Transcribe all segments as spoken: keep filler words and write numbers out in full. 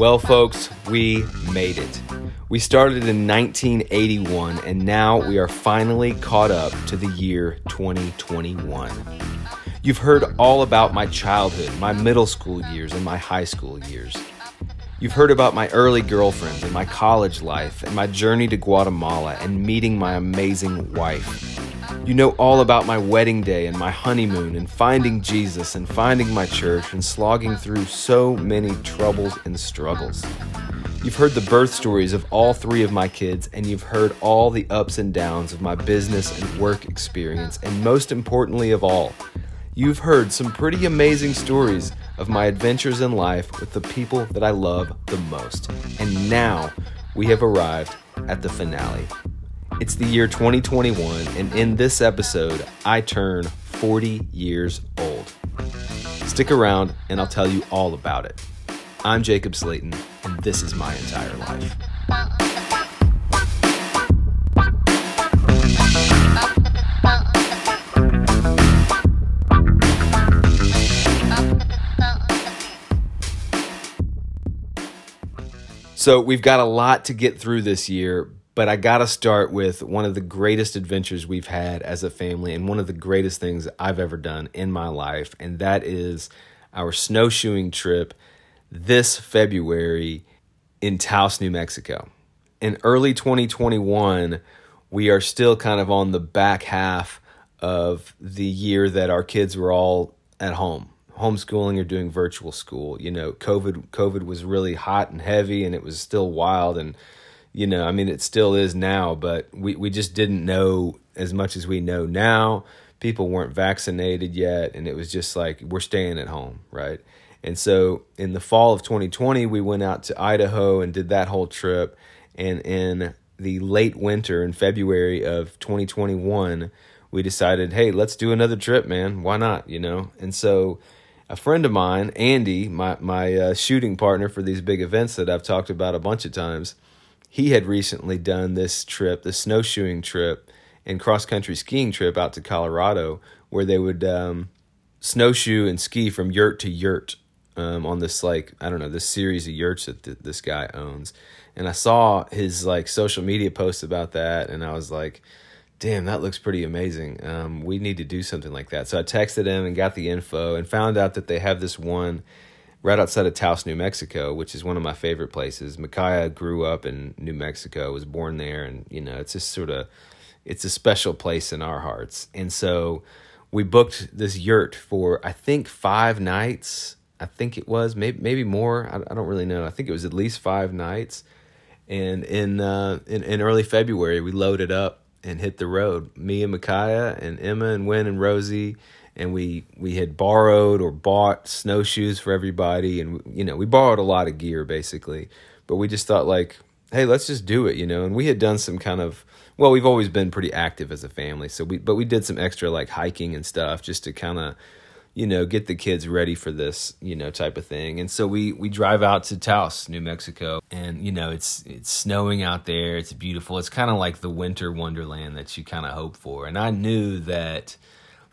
Well, folks, we made it. We started in nineteen eighty-one, and now we are finally caught up to the year twenty twenty-one. You've heard all about my childhood, my middle school years, and my high school years. You've heard about my early girlfriends and my college life and my journey to Guatemala and meeting my amazing wife. You know all about my wedding day and my honeymoon and finding Jesus and finding my church and slogging through so many troubles and struggles. You've heard the birth stories of all three of my kids, and you've heard all the ups and downs of my business and work experience, and most importantly of all, you've heard some pretty amazing stories of my adventures in life with the people that I love the most. And now we have arrived at the finale. It's the year twenty twenty-one, and in this episode, I turn forty years old. Stick around, and I'll tell you all about it. I'm Jacob Slayton, and this is my entire life. So we've got a lot to get through this year, but I gotta start with one of the greatest adventures we've had as a family and one of the greatest things I've ever done in my life, and that is our snowshoeing trip this February in Taos, New Mexico. In early twenty twenty-one, we are still kind of on the back half of the year that our kids were all at home. Homeschooling or doing virtual school. You know, COVID COVID was really hot and heavy, and it was still wild, and you know, I mean, it still is now, but we, we just didn't know as much as we know now. People weren't vaccinated yet, and it was just like, we're staying at home, right? And so in the fall of twenty twenty, we went out to Idaho and did that whole trip, and in the late winter, in February of twenty twenty-one, we decided, hey, let's do another trip, man. Why not, you know? And so a friend of mine, Andy, my my uh, shooting partner for these big events that I've talked about a bunch of times, he had recently done this trip, this snowshoeing trip and cross-country skiing trip out to Colorado, where they would um, snowshoe and ski from yurt to yurt um, on this, like, I don't know, this series of yurts that th- this guy owns. And I saw his, like, social media posts about that, and I was like, damn, that looks pretty amazing. Um, we need to do something like that. So I texted him and got the info and found out that they have this one right outside of Taos, New Mexico, which is one of my favorite places. Micaiah grew up in New Mexico, was born there, and you know, it's just sort of, it's a special place in our hearts. And so we booked this yurt for, I think, five nights. I think it was, maybe maybe more. I, I don't really know. I think it was at least five nights. And in uh, in, in early February, we loaded up and hit the road, me and Micaiah and Emma and Wynn and Rosie, and we we had borrowed or bought snowshoes for everybody, and you know, we borrowed a lot of gear basically, but we just thought like, hey, let's just do it, you know. And we had done some kind of, well, we've always been pretty active as a family, so we but we did some extra like hiking and stuff just to kind of, you know, get the kids ready for this, you know, type of thing. And so we, we drive out to Taos, New Mexico, and, you know, it's it's snowing out there. It's beautiful. It's kind of like the winter wonderland that you kind of hope for. And I knew that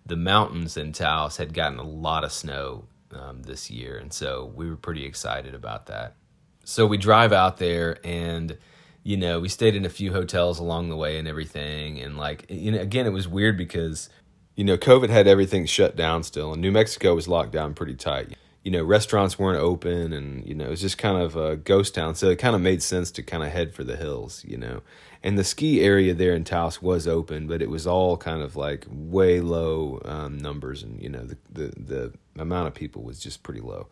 the mountains in Taos had gotten a lot of snow um, this year, and so we were pretty excited about that. So we drive out there, and you know, we stayed in a few hotels along the way and everything. And like, you know, again, it was weird because you know, COVID had everything shut down still, and New Mexico was locked down pretty tight. You know, restaurants weren't open, and, you know, it was just kind of a ghost town, so it kind of made sense to kind of head for the hills, you know. And the ski area there in Taos was open, but it was all kind of, like, way low um, numbers, and, you know, the, the, the amount of people was just pretty low.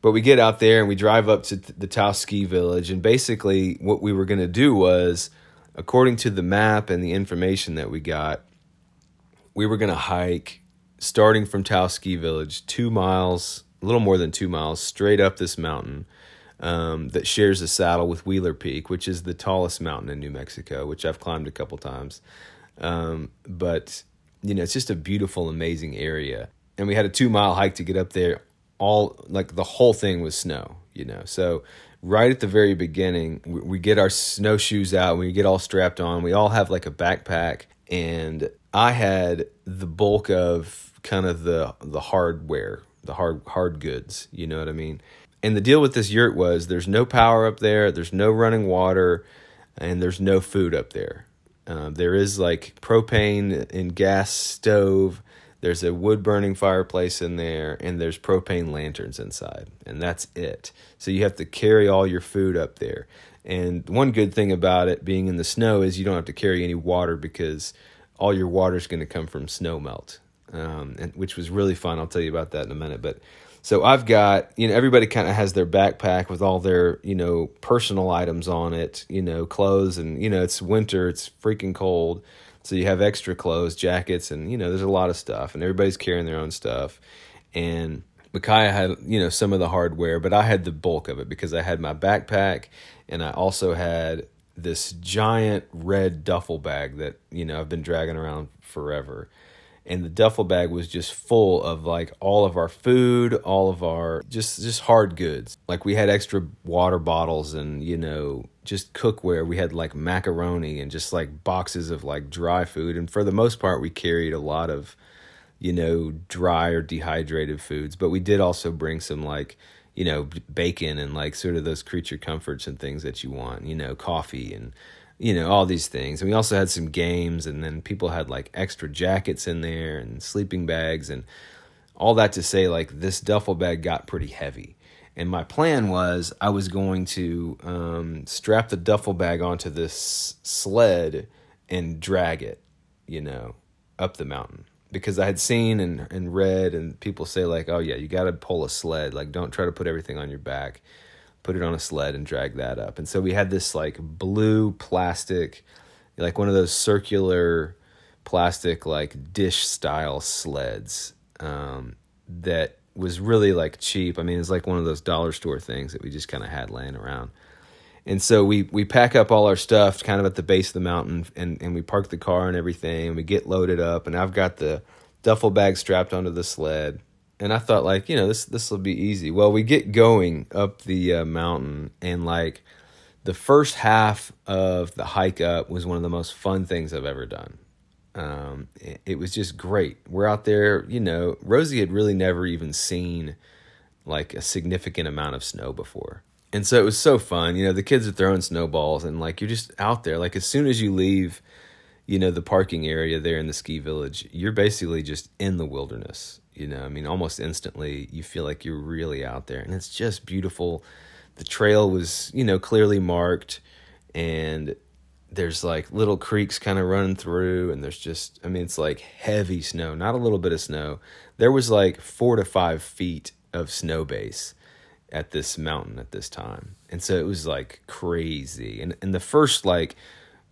But we get out there, and we drive up to the Taos Ski Village, and basically what we were going to do was, according to the map and the information that we got, we were going to hike, starting from Taos Ski Village, two miles, a little more than two miles, straight up this mountain um, that shares a saddle with Wheeler Peak, which is the tallest mountain in New Mexico, which I've climbed a couple times. Um, but, you know, it's just a beautiful, amazing area. And we had a two-mile hike to get up there. All, like, the whole thing was snow, you know. So right at the very beginning, we, we get our snowshoes out, we get all strapped on. We all have, like, a backpack, and I had the bulk of kind of the the hardware, the hard hard goods, you know what I mean? And the deal with this yurt was there's no power up there, there's no running water, and there's no food up there. Uh, there is like propane and gas stove. There's a wood-burning fireplace in there, and there's propane lanterns inside, and that's it. So you have to carry all your food up there. And one good thing about it being in the snow is you don't have to carry any water because all your water is going to come from snow melt, um, and, which was really fun. I'll tell you about that in a minute. But so I've got, you know, everybody kind of has their backpack with all their, you know, personal items on it, you know, clothes, and, you know, it's winter, it's freaking cold. So you have extra clothes, jackets, and, you know, there's a lot of stuff. And everybody's carrying their own stuff. And Micaiah had, you know, some of the hardware, but I had the bulk of it because I had my backpack. And I also had this giant red duffel bag that, you know, I've been dragging around forever. And the duffel bag was just full of, like, all of our food, all of our just just hard goods. Like, we had extra water bottles and, you know, just cookware. We had, like, macaroni and just, like, boxes of, like, dry food. And for the most part, we carried a lot of, you know, dry or dehydrated foods. But we did also bring some, like, you know, bacon and, like, sort of those creature comforts and things that you want. You know, coffee and, you know, all these things. And we also had some games, and then people had, like, extra jackets in there and sleeping bags and all that to say, like, this duffel bag got pretty heavy. And my plan was I was going to um, strap the duffel bag onto this sled and drag it, you know, up the mountain. Because I had seen and, and read, and people say, like, oh, yeah, you got to pull a sled. Like, don't try to put everything on your back. Put it on a sled and drag that up. And so we had this, like, blue plastic, like one of those circular plastic, like, dish-style sleds um, that was really, like, cheap. I mean, it's like one of those dollar store things that we just kind of had laying around. And so we, we pack up all our stuff kind of at the base of the mountain, and, and we park the car and everything, and we get loaded up, and I've got the duffel bag strapped onto the sled. And I thought, like, you know, this this will be easy. Well, we get going up the uh, mountain, and, like, the first half of the hike up was one of the most fun things I've ever done. Um, it, it was just great. We're out there, you know, Rosie had really never even seen, like, a significant amount of snow before. And so it was so fun. You know, the kids are throwing snowballs, and, like, you're just out there. Like, as soon as you leave, you know, the parking area there in the ski village, you're basically just in the wilderness. You know, I mean, almost instantly you feel like you're really out there, and it's just beautiful. The trail was, you know, clearly marked, and there's, like, little creeks kind of running through, and there's just, I mean, it's like heavy snow, not a little bit of snow. There was like four to five feet of snow base at this mountain at this time. And so it was, like, crazy. And, and the first, like,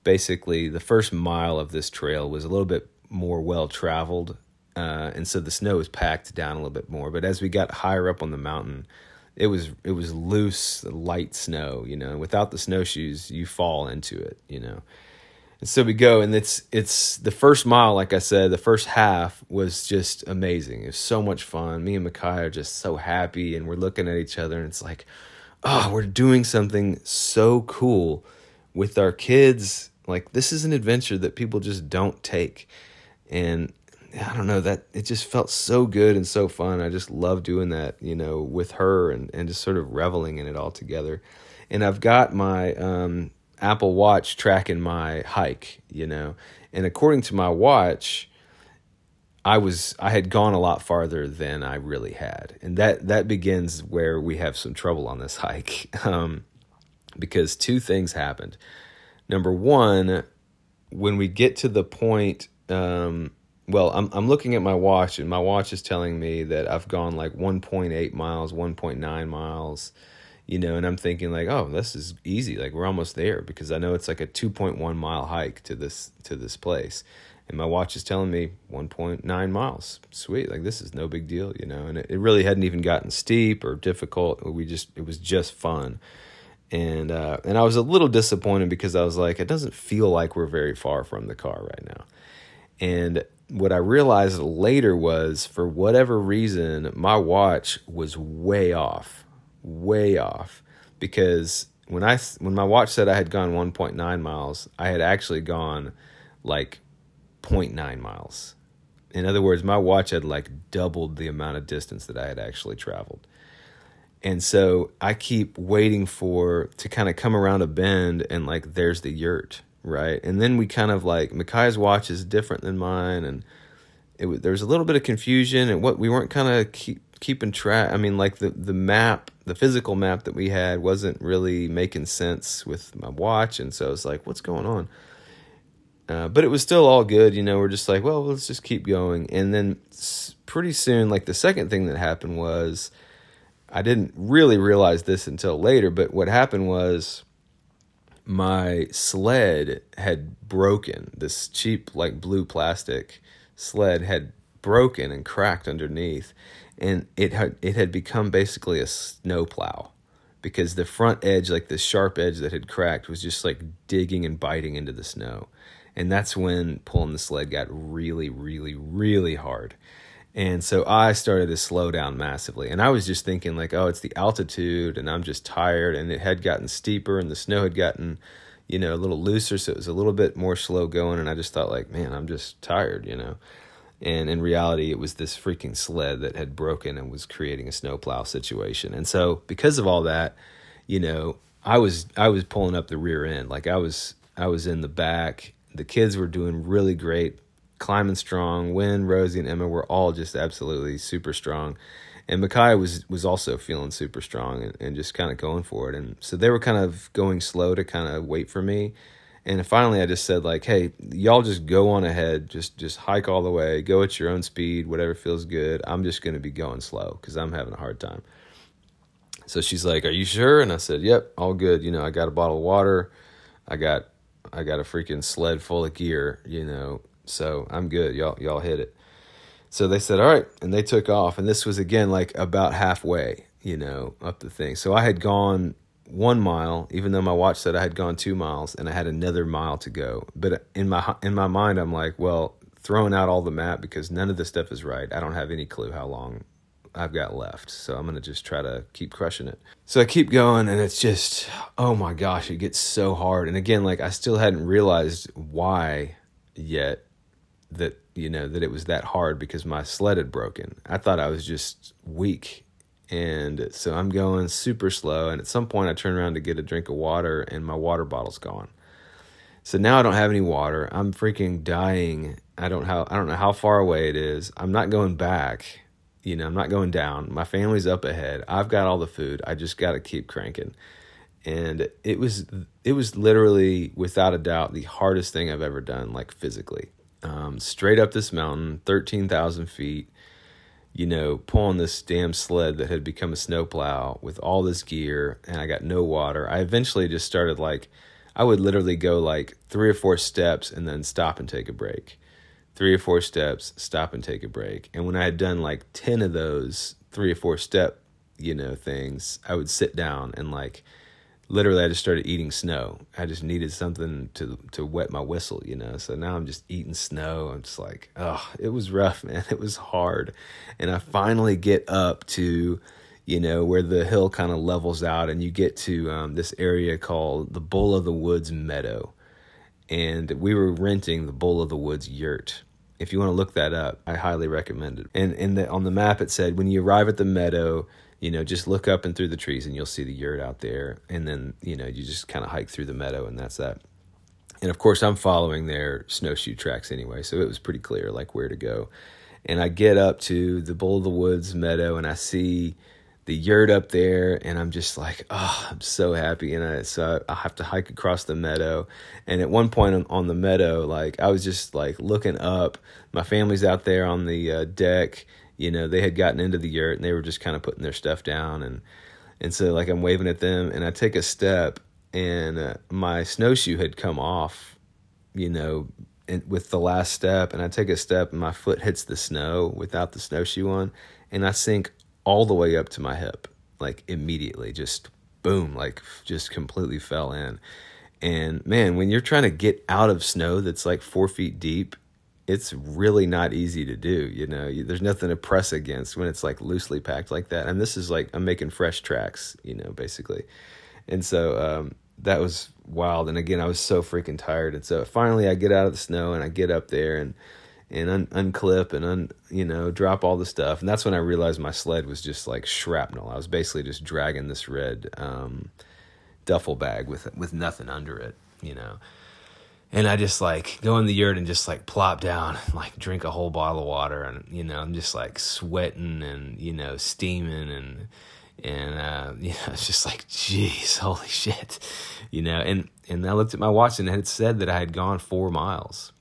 basically the first mile of this trail was a little bit more well-traveled. Uh, and so the snow was packed down a little bit more. But as we got higher up on the mountain, it was it was loose, light snow, you know. Without the snowshoes, you fall into it, you know. And so we go, and it's it's the first mile, like I said, the first half was just amazing. It was so much fun. Me and Micaiah are just so happy, and we're looking at each other, and it's like, oh, we're doing something so cool with our kids. Like, this is an adventure that people just don't take. And I don't know, that it just felt so good and so fun. I just love doing that, you know, with her, and, and just sort of reveling in it all together. And I've got my um, Apple Watch tracking my hike, you know, and according to my watch, I was I had gone a lot farther than I really had. And that, that begins where we have some trouble on this hike um, because two things happened. Number one, when we get to the point... Um, Well, I'm I'm looking at my watch, and my watch is telling me that I've gone like one point eight miles, one point nine miles, you know, and I'm thinking, like, oh, this is easy. Like, we're almost there, because I know it's like a two point one mile hike to this to this place. And my watch is telling me one point nine miles. Sweet. Like, this is no big deal, you know, and it, it really hadn't even gotten steep or difficult. We just it was just fun. And uh, and I was a little disappointed because I was like, it doesn't feel like we're very far from the car right now. And what I realized later was, for whatever reason, my watch was way off, way off. Because when I when my watch said I had gone one point nine miles, I had actually gone like zero point nine miles. In other words, my watch had like doubled the amount of distance that I had actually traveled. And so I keep waiting for to kind of come around a bend, and like there's the yurt, right? And then we kind of like Micaiah's watch is different than mine, and it there was a little bit of confusion, and what we weren't kind of keep, keeping track. I mean, like the the map, the physical map that we had wasn't really making sense with my watch, and so I was like, what's going on? Uh, but it was still all good, you know. We're just like, well, let's just keep going. And then pretty soon, like the second thing that happened was, I didn't really realize this until later, but what happened was my sled had broken. This cheap, like, blue plastic sled had broken and cracked underneath, and it had it had become basically a snow plow because the front edge, like the sharp edge that had cracked, was just like digging and biting into the snow. And that's when pulling the sled got really, really, really hard. And so I started to slow down massively. And I was just thinking like, oh, it's the altitude and I'm just tired. And it had gotten steeper and the snow had gotten, you know, a little looser. So it was a little bit more slow going. And I just thought like, man, I'm just tired, you know. And in reality, it was this freaking sled that had broken and was creating a snowplow situation. And so because of all that, you know, I was I was pulling up the rear end. Like I was I was in the back. The kids were doing really great. Climbing strong. Wynn, Rosie, and Emma were all just absolutely super strong. And Micaiah was, was also feeling super strong and, and just kind of going for it. And so they were kind of going slow to kind of wait for me. And finally I just said like, hey, y'all just go on ahead. Just just hike all the way. Go at your own speed. Whatever feels good. I'm just going to be going slow because I'm having a hard time. So she's like, are you sure? And I said, yep, all good. You know, I got a bottle of water. I got I got a freaking sled full of gear, you know. So I'm good. Y'all, y'all hit it. So they said, all right. And they took off. And this was again, like about halfway, you know, up the thing. So I had gone one mile, even though my watch said I had gone two miles and I had another mile to go. But in my, in my mind, I'm like, well, throwing out all the map because none of this stuff is right. I don't have any clue how long I've got left. So I'm going to just try to keep crushing it. So I keep going and it's just, oh my gosh, it gets so hard. And again, like I still hadn't realized why yet. That, you know, that it was that hard because my sled had broken. I thought I was just weak. And so I'm going super slow. And at some point I turn around to get a drink of water and my water bottle's gone. So now I don't have any water. I'm freaking dying. I don't how I don't know how far away it is. I'm not going back. You know, I'm not going down. My family's up ahead. I've got all the food. I just got to keep cranking. And it was it was literally, without a doubt, the hardest thing I've ever done, like physically. Um, straight up this mountain, thirteen thousand feet, you know, pulling this damn sled that had become a snowplow with all this gear, and I got no water. I eventually just started like, I would literally go like three or four steps and then stop and take a break. Three or four steps, stop and take a break. And when I had done like ten of those three or four step, you know, things, I would sit down and like, literally, I just started eating snow. I just needed something to to wet my whistle, you know. So now I'm just eating snow. I'm just like, oh, it was rough, man. It was hard. And I finally get up to, you know, where the hill kind of levels out. And you get to um, this area called the Bowl of the Woods Meadow. And we were renting the Bowl of the Woods Yurt. If you want to look that up, I highly recommend it. And, and the, on the map, it said, when you arrive at the meadow, you know, just look up and through the trees and you'll see the yurt out there. And then, you know, you just kind of hike through the meadow and that's that. And of course, I'm following their snowshoe tracks anyway. So it was pretty clear, like, where to go. And I get up to the Bowl of the Woods meadow and I see the yurt up there. And I'm just like, oh, I'm so happy. And I, so I have to hike across the meadow. And at one point on, on the meadow, like, I was just like looking up. My family's out there on the uh, deck. You know, they had gotten into the yurt and they were just kind of putting their stuff down. And, and so like I'm waving at them and I take a step and uh, my snowshoe had come off, you know, and with the last step. And I take a step and my foot hits the snow without the snowshoe on. And I sink all the way up to my hip, like immediately, just boom, like just completely fell in. And man, when you're trying to get out of snow that's like four feet deep, it's really not easy to do, you know. You, there's nothing to press against when it's like loosely packed like that. And this is like I'm making fresh tracks, you know, basically. And so um, that was wild. And again, I was so freaking tired. And so finally, I get out of the snow and I get up there, and and un- unclip and, un- you know, drop all the stuff. And that's when I realized my sled was just like shrapnel. I was basically just dragging this red um, duffel bag with with nothing under it, you know. And I just like go in the yurt and just like plop down and like drink a whole bottle of water. And, you know, I'm just like sweating and, you know, steaming and, and, uh, you know, it's just like, geez, holy shit, you know. And, and I looked at my watch and it had said that I had gone four miles.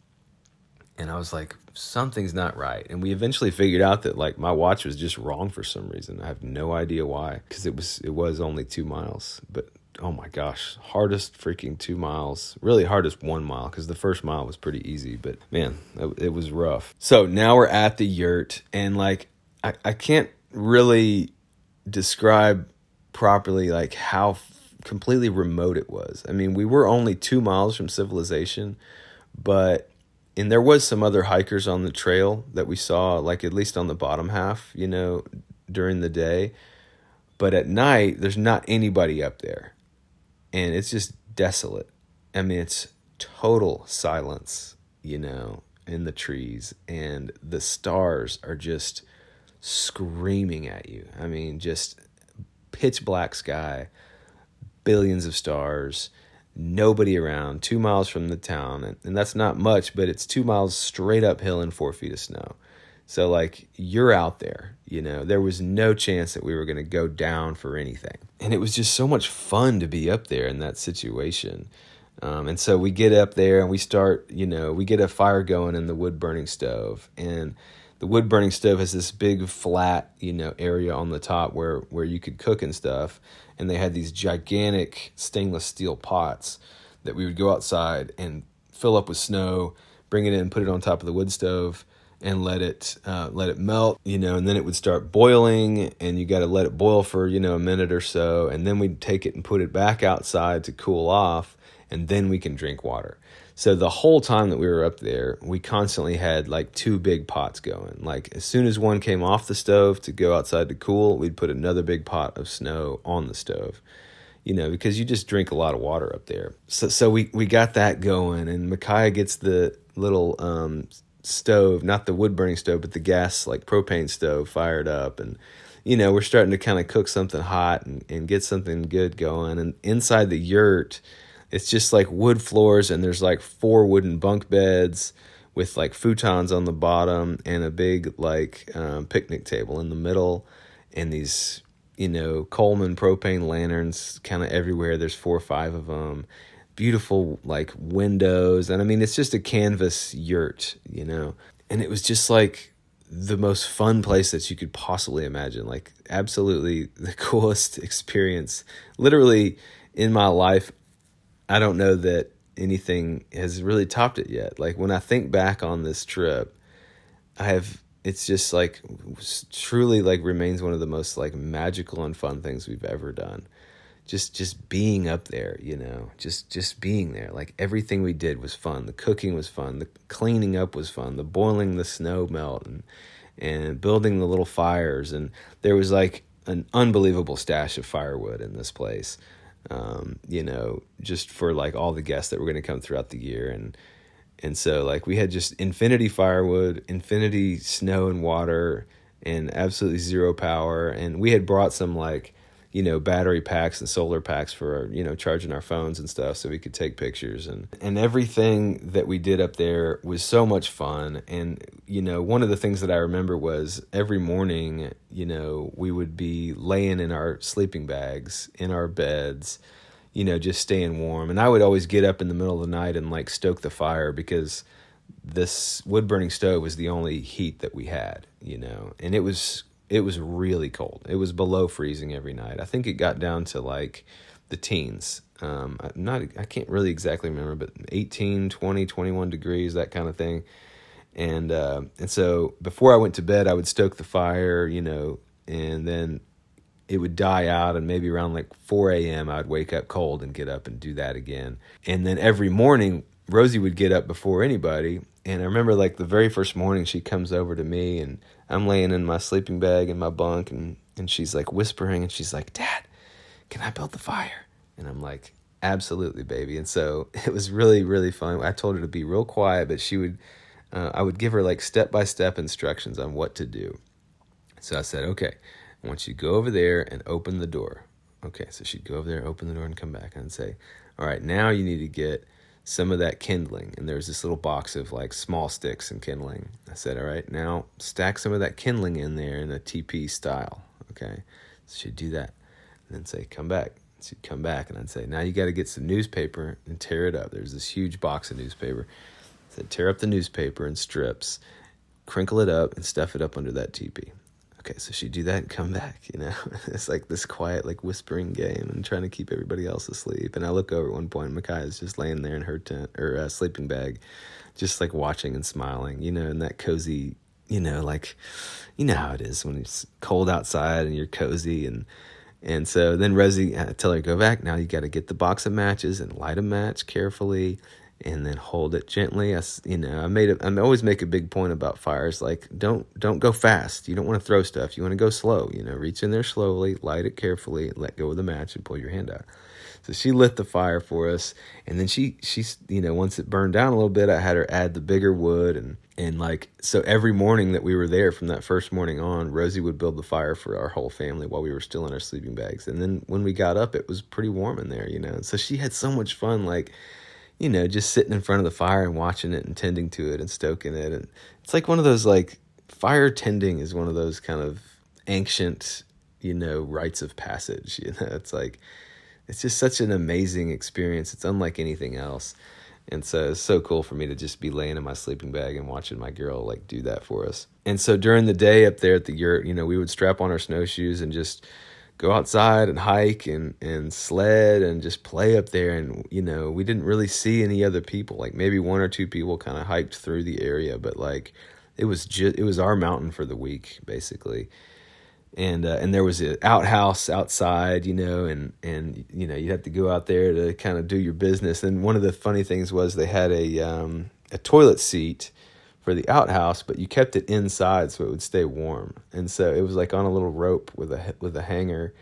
And I was like, something's not right. And we eventually figured out that like my watch was just wrong for some reason. I have no idea why, because it was, it was only two miles, but oh my gosh, hardest freaking two miles, really hardest one mile, because the first mile was pretty easy, but man, it, it was rough. So now we're at the yurt, and like, I, I can't really describe properly like how f- completely remote it was. I mean, we were only two miles from civilization, but, and there was some other hikers on the trail that we saw, like at least on the bottom half, you know, during the day, but at night, there's not anybody up there. And it's just desolate. I mean, it's total silence, you know, in the trees. And the stars are just screaming at you. I mean, just pitch black sky, billions of stars, nobody around, two miles from the town. And, and that's not much, but it's two miles straight uphill and four feet of snow. So, like, you're out there, you know. There was no chance that we were going to go down for anything. And it was just so much fun to be up there in that situation. Um, and so we get up there and we start, you know, we get a fire going in the wood-burning stove. And the wood-burning stove has this big flat, you know, area on the top where, where you could cook and stuff. And they had these gigantic stainless steel pots that we would go outside and fill up with snow, bring it in, put it on top of the wood stove, and let it uh, let it melt, you know, and then it would start boiling, and you got to let it boil for, you know, a minute or so, and then we'd take it and put it back outside to cool off, and then we can drink water. So the whole time that we were up there, we constantly had like two big pots going. Like as soon as one came off the stove to go outside to cool, we'd put another big pot of snow on the stove, you know, because you just drink a lot of water up there. So so we, we got that going, and Micaiah gets the little um stove, not the wood burning stove, but the gas, like propane stove fired up. And, you know, we're starting to kind of cook something hot and, and get something good going. And inside the yurt, it's just like wood floors, and there's like four wooden bunk beds with like futons on the bottom and a big like um, picnic table in the middle, and these, you know, Coleman propane lanterns kind of everywhere. There's four or five of them. Beautiful like windows, and I mean it's just a canvas yurt, you know. And it was just like the most fun place that you could possibly imagine, like absolutely the coolest experience literally in my life. I don't know that anything has really topped it yet. Like when I think back on this trip, I have it's just like truly like remains one of the most like magical and fun things we've ever done. Just just being up there, you know, just just being there. Like everything we did was fun. The cooking was fun. The cleaning up was fun. The boiling the snow melt and, and building the little fires. And there was like an unbelievable stash of firewood in this place, um, you know, just for like all the guests that were going to come throughout the year. And and so like we had just infinity firewood, infinity snow and water, and absolutely zero power. And we had brought some like, you know, battery packs and solar packs for, you know, charging our phones and stuff so we could take pictures. And, and everything that we did up there was so much fun. And, you know, one of the things that I remember was every morning, you know, we would be laying in our sleeping bags, in our beds, you know, just staying warm. And I would always get up in the middle of the night and like stoke the fire, because this wood burning stove was the only heat that we had, you know, and it was It was really cold. It was below freezing every night. I think it got down to like the teens. Um, I'm not, I can't really exactly remember, but eighteen, twenty, twenty-one degrees, that kind of thing. And uh, and so before I went to bed, I would stoke the fire, you know, and then it would die out, and maybe around like four a.m. I'd wake up cold and get up and do that again. And then every morning, Rosie would get up before anybody. And I remember like the very first morning she comes over to me, and I'm laying in my sleeping bag in my bunk, and, and she's like whispering, and she's like, "Dad, can I build the fire?" And I'm like, "Absolutely, baby." And so it was really, really fun. I told her to be real quiet, but she would, uh, I would give her like step-by-step instructions on what to do. So I said, okay, I want you to go over there and open the door. Okay, so she'd go over there, open the door, and come back and say, all right, now you need to get some of that kindling. And there was this little box of like small sticks and kindling. I said, all right, now stack some of that kindling in there in a T P style. Okay, so she'd do that and then say, come back. She'd come back and I'd say, now you got to get some newspaper and tear it up. There's this huge box of newspaper. I said, tear up the newspaper in strips, crinkle it up, and stuff it up under that teepee. Okay, so she'd do that and come back, you know. It's like this quiet, like whispering game and trying to keep everybody else asleep. And I look over at one point, Micaiah's just laying there in her tent or uh, sleeping bag, just like watching and smiling, you know, in that cozy, you know, like, you know how it is when it's cold outside and you're cozy. And And so then Rosie, I tell her, go back. Now you got to get the box of matches and light a match carefully and then hold it gently. I, you know, I made a, I always make a big point about fires. Like, don't, don't go fast. You don't want to throw stuff. You want to go slow, you know, reach in there slowly, light it carefully, and let go of the match and pull your hand out. So she lit the fire for us. And then she, she, you know, once it burned down a little bit, I had her add the bigger wood and, and like, so every morning that we were there from that first morning on, Rosie would build the fire for our whole family while we were still in our sleeping bags. And then when we got up, it was pretty warm in there, you know. And so she had so much fun, like, you know, just sitting in front of the fire and watching it and tending to it and stoking it. And it's like one of those, like, fire tending is one of those kind of ancient, you know, rites of passage. You know, it's like, it's just such an amazing experience. It's unlike anything else. And so it's so cool for me to just be laying in my sleeping bag and watching my girl like do that for us. And so during the day up there at the yurt, you know, we would strap on our snowshoes and just go outside and hike and, and sled and just play up there. And, you know, we didn't really see any other people. Like maybe one or two people kind of hiked through the area, but like it was just, it was our mountain for the week basically. And uh, and there was an outhouse outside, you know, and, and you know, you'd have to go out there to kind of do your business. And one of the funny things was they had a um, a toilet seat for the outhouse, but you kept it inside so it would stay warm. And so it was like on a little rope with a with a hanger.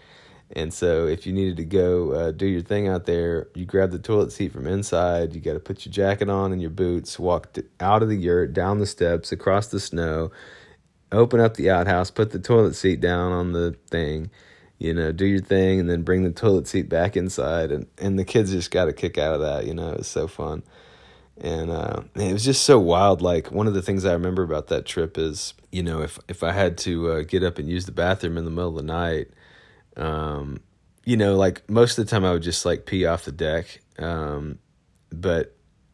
And so if you needed to go uh, do your thing out there, you grab the toilet seat from inside, you got to put your jacket on and your boots, walk to, out of the yurt, down the steps, across the snow, open up the outhouse, put the toilet seat down on the thing, you know, do your thing, and then bring the toilet seat back inside. And, and the kids just got a kick out of that, you know. It was so fun. And uh, it was just so wild. Like, one of the things I remember about that trip is, you know, if, if I had to uh, get up and use the bathroom in the middle of the night, um, you know, like, most of the time I would just, like, pee off the deck. Um, but...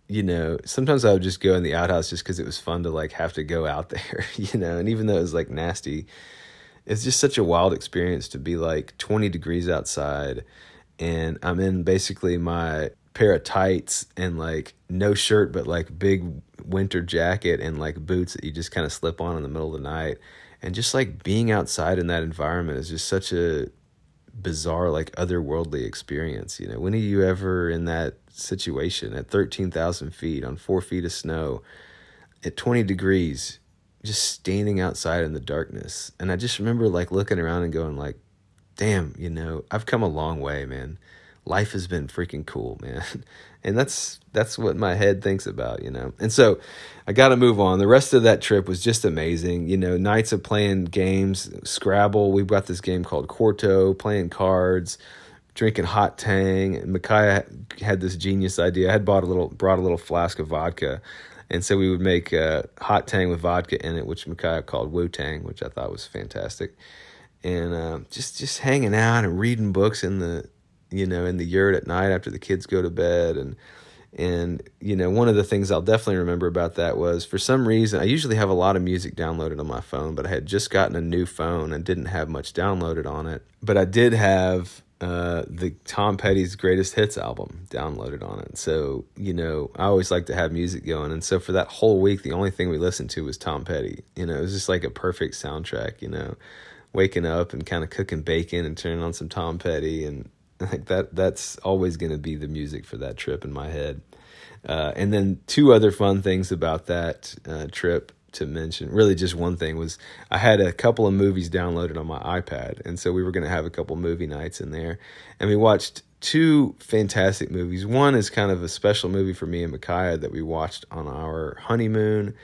you know, sometimes I would just go in the outhouse just because it was fun to, like, have to go out there, you know. And even though it was, like, nasty, it's just such a wild experience to be, like, twenty degrees outside. And I'm in basically my pair of tights and, like, no shirt but, like, big winter jacket and, like, boots that you just kind of slip on in the middle of the night. And just, like, being outside in that environment is just such a bizarre, like, otherworldly experience, you know. When are you ever in that situation at thirteen thousand feet on four feet of snow at twenty degrees, just standing outside in the darkness? And I just remember, like, looking around and going, like, damn, you know, I've come a long way, man. Life has been freaking cool, man. And that's that's what my head thinks about, you know. And so I got to move on. The rest of that trip was just amazing. You know, nights of playing games, Scrabble. We've got this game called Quarto, playing cards, drinking hot tang. And Micaiah had this genius idea. I had bought a little, brought a little flask of vodka. And so we would make uh, hot tang with vodka in it, which Micaiah called Wu-Tang, which I thought was fantastic. And uh, just just hanging out and reading books in the... you know, in the yurt at night after the kids go to bed. And, and, you know, one of the things I'll definitely remember about that was, for some reason, I usually have a lot of music downloaded on my phone, but I had just gotten a new phone and didn't have much downloaded on it. But I did have uh, the Tom Petty's Greatest Hits album downloaded on it. So, you know, I always like to have music going. And so for that whole week, the only thing we listened to was Tom Petty. You know, it was just like a perfect soundtrack, you know, waking up and kind of cooking bacon and turning on some Tom Petty. And like that, that's always going to be the music for that trip in my head. Uh, and then two other fun things about that uh, trip to mention, really just one thing, was I had a couple of movies downloaded on my iPad. And so we were going to have a couple movie nights in there. And we watched two fantastic movies. One is kind of a special movie for me and Micaiah that we watched on our honeymoon.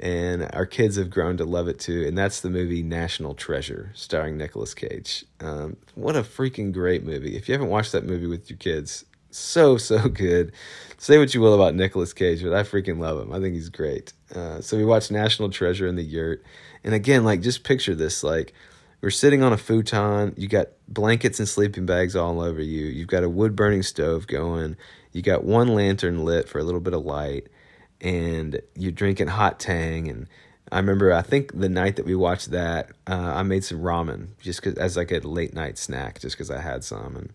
And our kids have grown to love it too. And that's the movie National Treasure, starring Nicolas Cage. Um, what a freaking great movie. If you haven't watched that movie with your kids, so, so good. Say what you will about Nicolas Cage, but I freaking love him. I think he's great. Uh, so we watched National Treasure in the yurt. And again, like, just picture this. Like, we're sitting on a futon. You got blankets and sleeping bags all over you. You've got a wood-burning stove going. You got one lantern lit for a little bit of light. And you're drinking hot Tang. And I remember, I think the night that we watched that, uh, I made some ramen just cause, as like a late night snack, just because I had some. And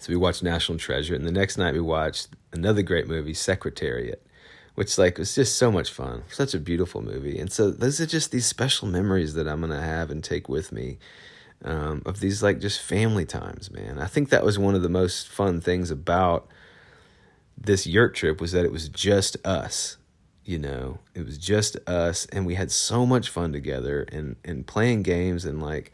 so we watched National Treasure. And the next night we watched another great movie, Secretariat, which like was just so much fun. Such a beautiful movie. And so those are just these special memories that I'm going to have and take with me um, of these like just family times, man. I think that was one of the most fun things about this yurt trip, was that it was just us, you know, it was just us. And we had so much fun together and, and playing games. And like,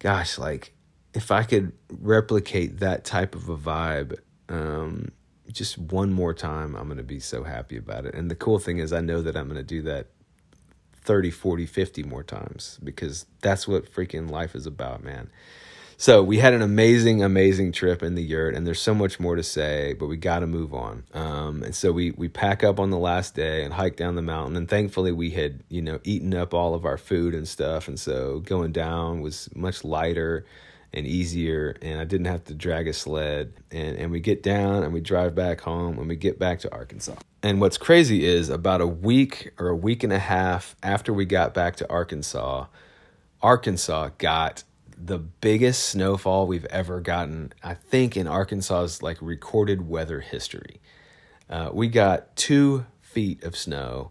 gosh, like if I could replicate that type of a vibe, um, just one more time, I'm going to be so happy about it. And the cool thing is I know that I'm going to do that thirty, forty, fifty more times, because that's what freaking life is about, man. So we had an amazing, amazing trip in the yurt, and there's so much more to say, but we got to move on. Um, and so we we pack up on the last day and hike down the mountain, and thankfully we had, you know, eaten up all of our food and stuff, and so going down was much lighter and easier, and I didn't have to drag a sled. And, and we get down, and we drive back home, and we get back to Arkansas. And what's crazy is about a week or a week and a half after we got back to Arkansas, Arkansas got the biggest snowfall we've ever gotten, I think, in Arkansas's like recorded weather history. Uh, we got two feet of snow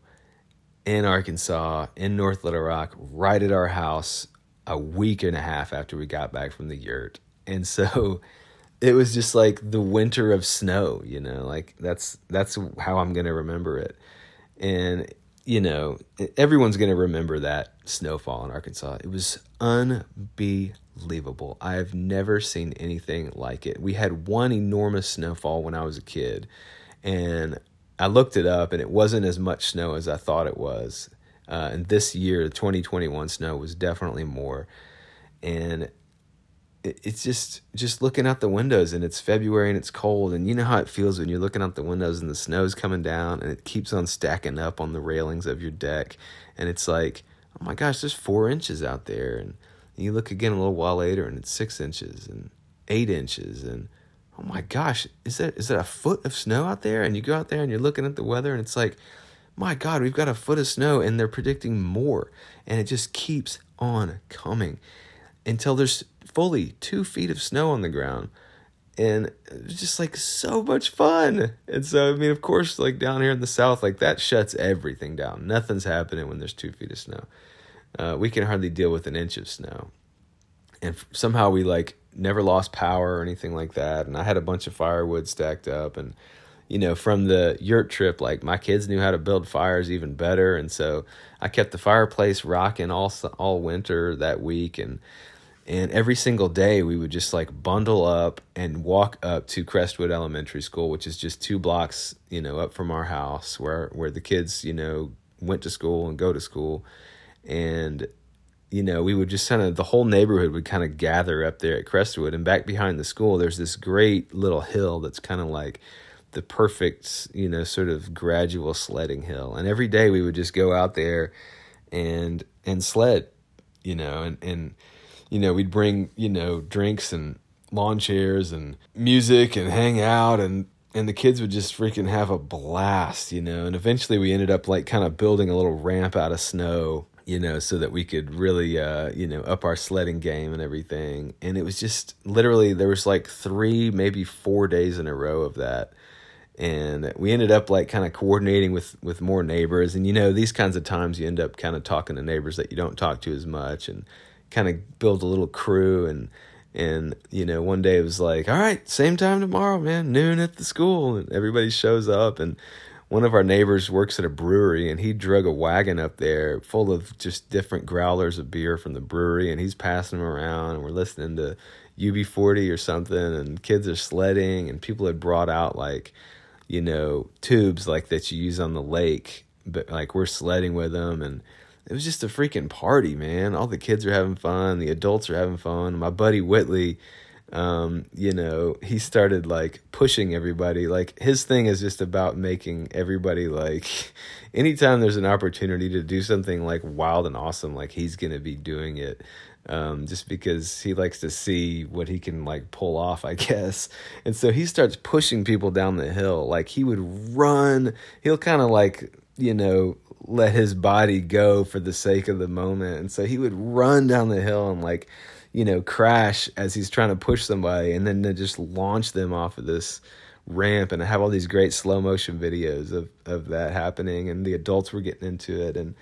in Arkansas, in North Little Rock, right at our house a week and a half after we got back from the yurt. And so it was just like the winter of snow, you know, like that's, that's how I'm going to remember it. And you know, everyone's going to remember that snowfall in Arkansas. It was unbelievable. I've never seen anything like it. We had one enormous snowfall when I was a kid, and I looked it up, and it wasn't as much snow as I thought it was. Uh, and this year, the twenty twenty-one snow was definitely more. And it, it's just, just looking out the windows, and it's February and it's cold, and you know how it feels when you're looking out the windows and the snow's coming down and it keeps on stacking up on the railings of your deck. And it's like, oh my gosh, there's four inches out there. And you look again a little while later and it's six inches and eight inches. And oh my gosh, is that, is that a foot of snow out there? And you go out there and you're looking at the weather and it's like, my God, we've got a foot of snow and they're predicting more. And it just keeps on coming until there's fully two feet of snow on the ground. And it was just like so much fun. And so, I mean, of course, like down here in the South, like that shuts everything down. Nothing's happening when there's two feet of snow. Uh, we can hardly deal with an inch of snow. And f- somehow we like never lost power or anything like that. And I had a bunch of firewood stacked up. And, you know, from the yurt trip, like my kids knew how to build fires even better. And so I kept the fireplace rocking all all winter that week. And And every single day we would just like bundle up and walk up to Crestwood Elementary School, which is just two blocks, you know, up from our house where, where the kids, you know, went to school and go to school. And, you know, we would just kind of, the whole neighborhood would kind of gather up there at Crestwood. And back behind the school, there's this great little hill that's kind of like the perfect, you know, sort of gradual sledding hill. And every day we would just go out there and, and sled, you know, and, and, you know, we'd bring, you know, drinks and lawn chairs and music and hang out, and, and the kids would just freaking have a blast, you know. And eventually we ended up like kind of building a little ramp out of snow, you know, so that we could really, uh, you know, up our sledding game and everything. And it was just literally, there was like three, maybe four days in a row of that. And we ended up like kind of coordinating with, with more neighbors. And, you know, these kinds of times you end up kind of talking to neighbors that you don't talk to as much, and kind of build a little crew. And, and, you know, one day it was like, all right, same time tomorrow, man, noon at the school. And everybody shows up. And one of our neighbors works at a brewery, and he drug a wagon up there full of just different growlers of beer from the brewery. And he's passing them around, and we're listening to U B forty or something, and kids are sledding, and people had brought out like, you know, tubes like that you use on the lake, but like we're sledding with them, and it was just a freaking party, man. All the kids are having fun, the adults are having fun. My buddy Whitley, um, you know, he started like pushing everybody. Like his thing is just about making everybody, like, anytime there's an opportunity to do something like wild and awesome, like he's going to be doing it. Um, just because he likes to see what he can like pull off, I guess. And so he starts pushing people down the hill. Like he would run, he'll kind of like, you know, let his body go for the sake of the moment. And so he would run down the hill and like, you know, crash as he's trying to push somebody, and then just launch them off of this ramp. And I have all these great slow motion videos of, of that happening, and the adults were getting into it, and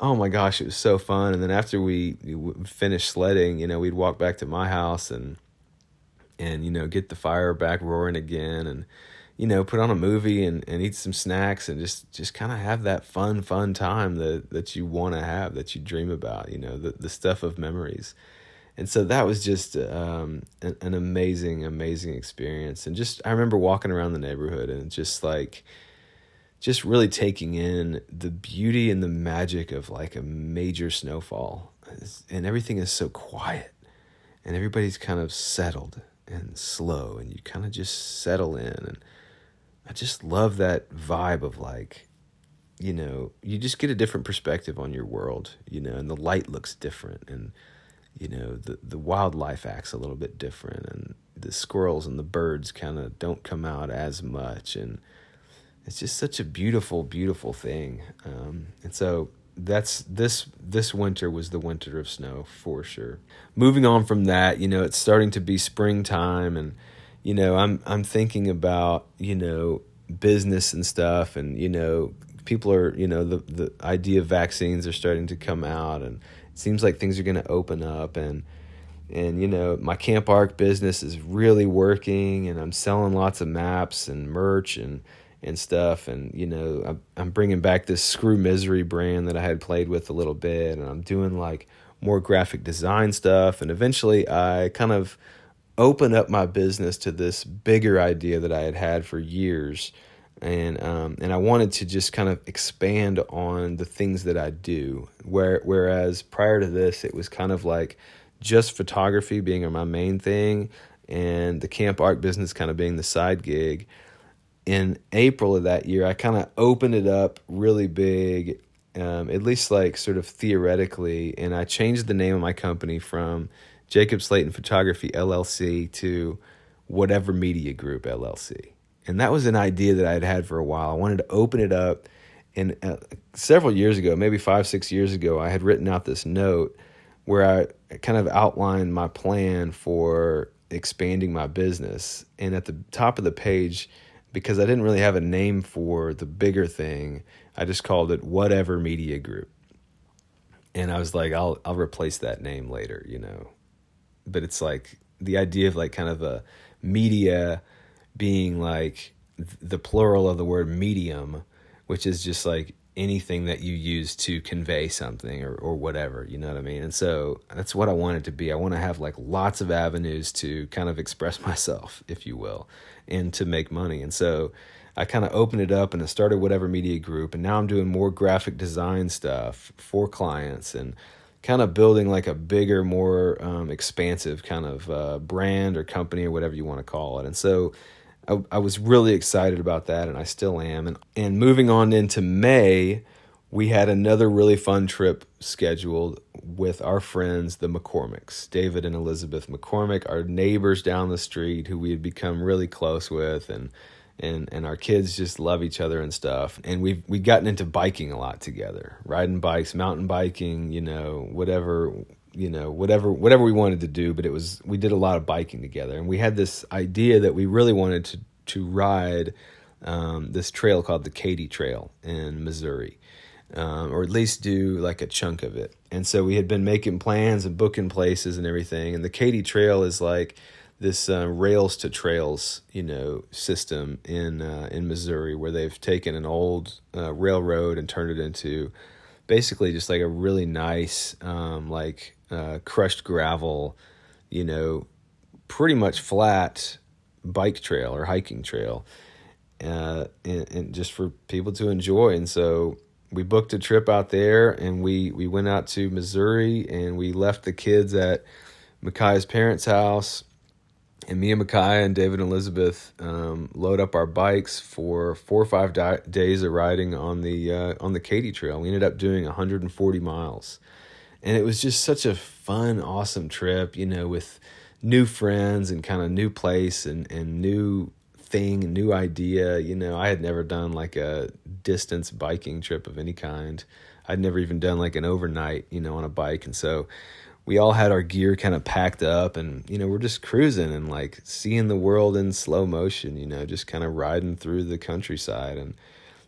oh my gosh, it was so fun. And then after we finished sledding, you know, we'd walk back to my house and, and, you know, get the fire back roaring again, and, you know, put on a movie and, and eat some snacks, and just, just kind of have that fun, fun time that, that you want to have, that you dream about, you know, the, the stuff of memories. And so that was just um, an, an amazing, amazing experience. And just, I remember walking around the neighborhood and just like, just really taking in the beauty and the magic of like a major snowfall, and everything is so quiet and everybody's kind of settled and slow, and you kind of just settle in. And I just love that vibe of like, you know, you just get a different perspective on your world, you know, and the light looks different, and, you know, the, the wildlife acts a little bit different, and the squirrels and the birds kind of don't come out as much. And it's just such a beautiful, beautiful thing. Um, and so that's this this winter was the winter of snow for sure. Moving on from that, you know, it's starting to be springtime, and, you know, I'm I'm thinking about, you know, business and stuff, and, you know, people are, you know, the, the idea of vaccines are starting to come out, and it seems like things are going to open up, and And, you know, my Camp Ark business is really working, and I'm selling lots of maps and merch and and stuff. And, you know, I'm, I'm bringing back this Screw Misery brand that I had played with a little bit, and I'm doing like more graphic design stuff. And eventually I kind of open up my business to this bigger idea that I had had for years. And, um, and I wanted to just kind of expand on the things that I do. Where, whereas prior to this, it was kind of like just photography being my main thing, and the Camp Ark business kind of being the side gig. In April of that year, I kind of opened it up really big, um, at least like sort of theoretically, and I changed the name of my company from Jacob Slayton Photography L L C to Whatever Media Group L L C. And that was an idea that I had had for a while. I wanted to open it up, and uh, several years ago, maybe five, six years ago, I had written out this note where I kind of outlined my plan for expanding my business. And at the top of the page, because I didn't really have a name for the bigger thing, I just called it Whatever Media Group. And I was like, I'll I'll replace that name later, you know. But it's like the idea of like kind of a media being like the plural of the word medium, which is just like anything that you use to convey something or, or whatever, you know what I mean? And so that's what I want it to be. I want to have like lots of avenues to kind of express myself, if you will, and to make money. And so I kind of opened it up, and I started Whatever Media Group, and now I'm doing more graphic design stuff for clients, and kind of building like a bigger, more um, expansive kind of uh, brand or company or whatever you want to call it. And so I, I was really excited about that, and I still am. And, and moving on into May, we had another really fun trip scheduled with our friends, the McCormicks, David and Elizabeth McCormick, our neighbors down the street who we had become really close with, and and and our kids just love each other and stuff. And we've we've gotten into biking a lot together, riding bikes, mountain biking, you know, whatever, you know, whatever, whatever we wanted to do, but it was, we did a lot of biking together. And we had this idea that we really wanted to, to ride, um, this trail called the Katy Trail in Missouri, um, or at least do like a chunk of it. And so we had been making plans and booking places and everything. And the Katy Trail is like this, uh, rails to trails, you know, system in, uh, in Missouri, where they've taken an old, uh, railroad and turned it into basically just like a really nice, um, like, Uh, crushed gravel, you know, pretty much flat bike trail or hiking trail, uh, and, and just for people to enjoy. And so we booked a trip out there, and we, we went out to Missouri, and we left the kids at Micaiah's parents' house. And me and Micaiah and David and Elizabeth um, load up our bikes for four or five di- days of riding on the uh, on the Katy Trail. We ended up doing one hundred forty miles. And it was just such a fun, awesome trip, you know, with new friends and kind of new place and, and new thing, new idea. You know, I had never done like a distance biking trip of any kind. I'd never even done like an overnight, you know, on a bike. And so we all had our gear kind of packed up, and, you know, we're just cruising and like seeing the world in slow motion, you know, just kind of riding through the countryside. And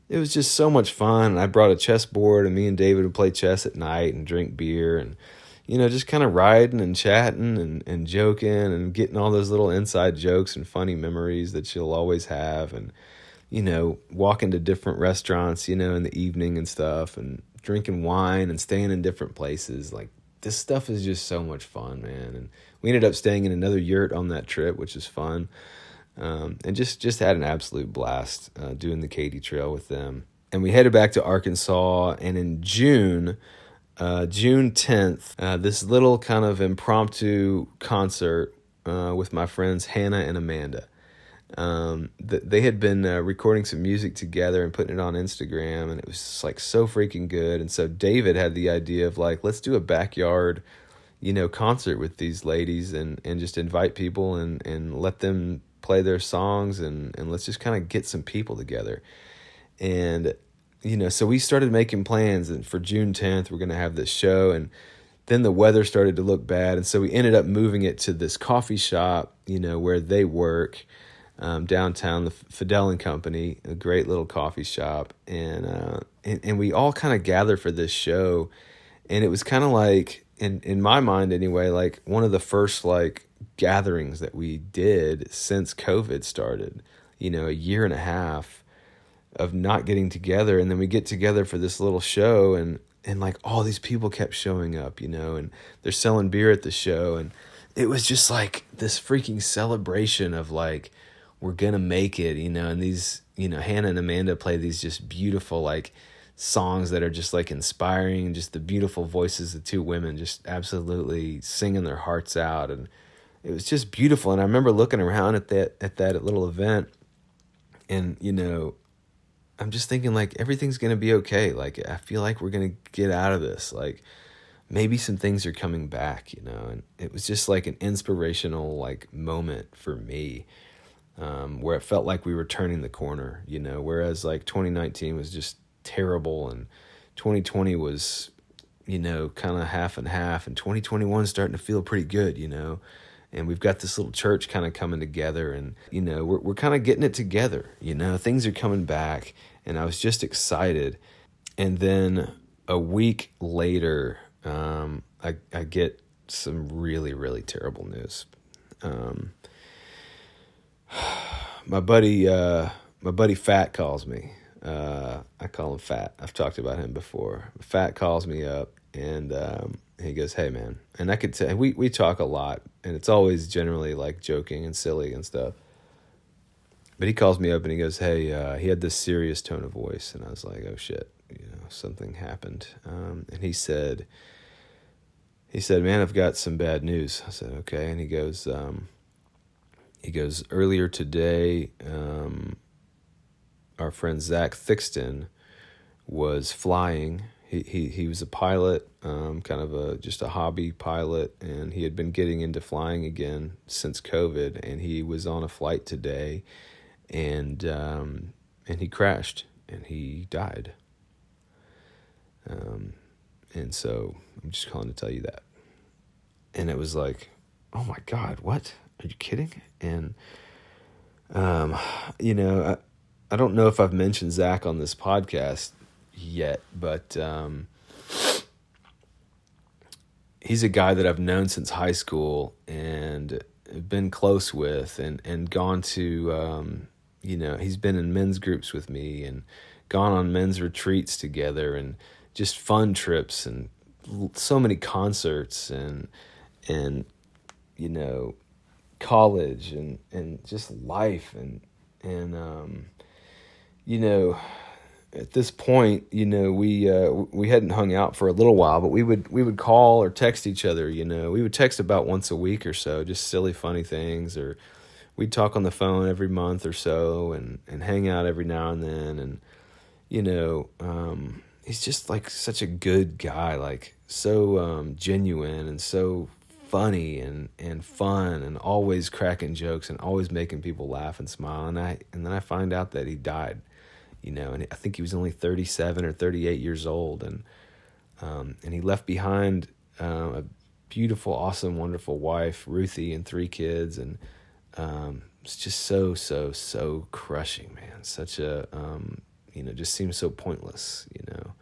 it was just so much fun. And I brought a chessboard, and me and David would play chess at night and drink beer and, you know, just kind of riding and chatting and, and joking and getting all those little inside jokes and funny memories that you'll always have. And, you know, walking to different restaurants, you know, in the evening and stuff, and drinking wine and staying in different places. Like, this stuff is just so much fun, man. And we ended up staying in another yurt on that trip, which is fun. Um, and just, just had an absolute blast uh, doing the Katy Trail with them. And we headed back to Arkansas. And in June, uh, June tenth, uh, this little kind of impromptu concert uh, with my friends Hannah and Amanda. Um, th- they had been uh, recording some music together and putting it on Instagram, and it was just, like, so freaking good. And so David had the idea of like, let's do a backyard, you know, concert with these ladies, and, and just invite people and, and let them play their songs, and, and let's just kind of get some people together. And, you know, so we started making plans, and for June tenth, we're going to have this show. And then the weather started to look bad. And so we ended up moving it to this coffee shop, you know, where they work. Um, downtown, the Fidel and Company, a great little coffee shop. And, uh, and, and we all kind of gathered for this show. And it was kind of like, in, in my mind anyway, like one of the first like gatherings that we did since COVID started, you know, a year and a half of not getting together. And then we get together for this little show, and, and like all these people kept showing up, you know, and they're selling beer at the show. And it was just like this freaking celebration of like, we're going to make it, you know, and these, you know, Hannah and Amanda play these just beautiful, like, songs that are just, like, inspiring, just the beautiful voices of two women just absolutely singing their hearts out, and it was just beautiful. And I remember looking around at that, at that little event, and, you know, I'm just thinking, like, everything's going to be okay, like, I feel like we're going to get out of this, like, maybe some things are coming back, you know, and it was just, like, an inspirational, like, moment for me. Um, where it felt like we were turning the corner, you know, whereas like twenty nineteen was just terrible, and twenty twenty was, you know, kind of half and half, and twenty twenty-one is starting to feel pretty good, you know, and we've got this little church kind of coming together, and, you know, we're we're kind of getting it together, you know, things are coming back, and I was just excited. And then a week later, um, I, I get some really, really terrible news. Um, My buddy, uh, my buddy Fat calls me. Uh, I call him Fat. I've talked about him before. Fat calls me up, and um, he goes, "Hey, man." And I could tell we we talk a lot, and it's always generally like joking and silly and stuff. But he calls me up and he goes, "Hey." Uh, he had this serious tone of voice, and I was like, "Oh shit, you know, something happened." Um, and he said, he said, "Man, I've got some bad news." I said, "Okay," and he goes, um. He goes, earlier today, um, our friend Zach Thixton was flying. He he he was a pilot, um, kind of a just a hobby pilot, and he had been getting into flying again since COVID. And he was on a flight today, and um, and he crashed and he died. Um, and so I'm just calling to tell you that. And it was like, oh my God, what? Are you kidding? And, um, you know, I, I don't know if I've mentioned Zach on this podcast yet, but um, he's a guy that I've known since high school and been close with, and, and gone to, um, you know, he's been in men's groups with me and gone on men's retreats together and just fun trips and so many concerts and, and, you know, college and, and just life and, and, um, you know, at this point, you know, we uh, we hadn't hung out for a little while, but we would we would call or text each other. You know, we would text about once a week or so, just silly, funny things, or we'd talk on the phone every month or so, and, and hang out every now and then. And you know, um, he's just like such a good guy, like so um, genuine and so funny and, and fun and always cracking jokes and always making people laugh and smile. And I and then I find out that he died, you know, and I think he was only thirty-seven or thirty-eight years old. And um, and he left behind uh, a beautiful, awesome, wonderful wife, Ruthie, and three kids. And um, it's just so, so, so crushing, man. Such a, um, you know, just seems so pointless, you know,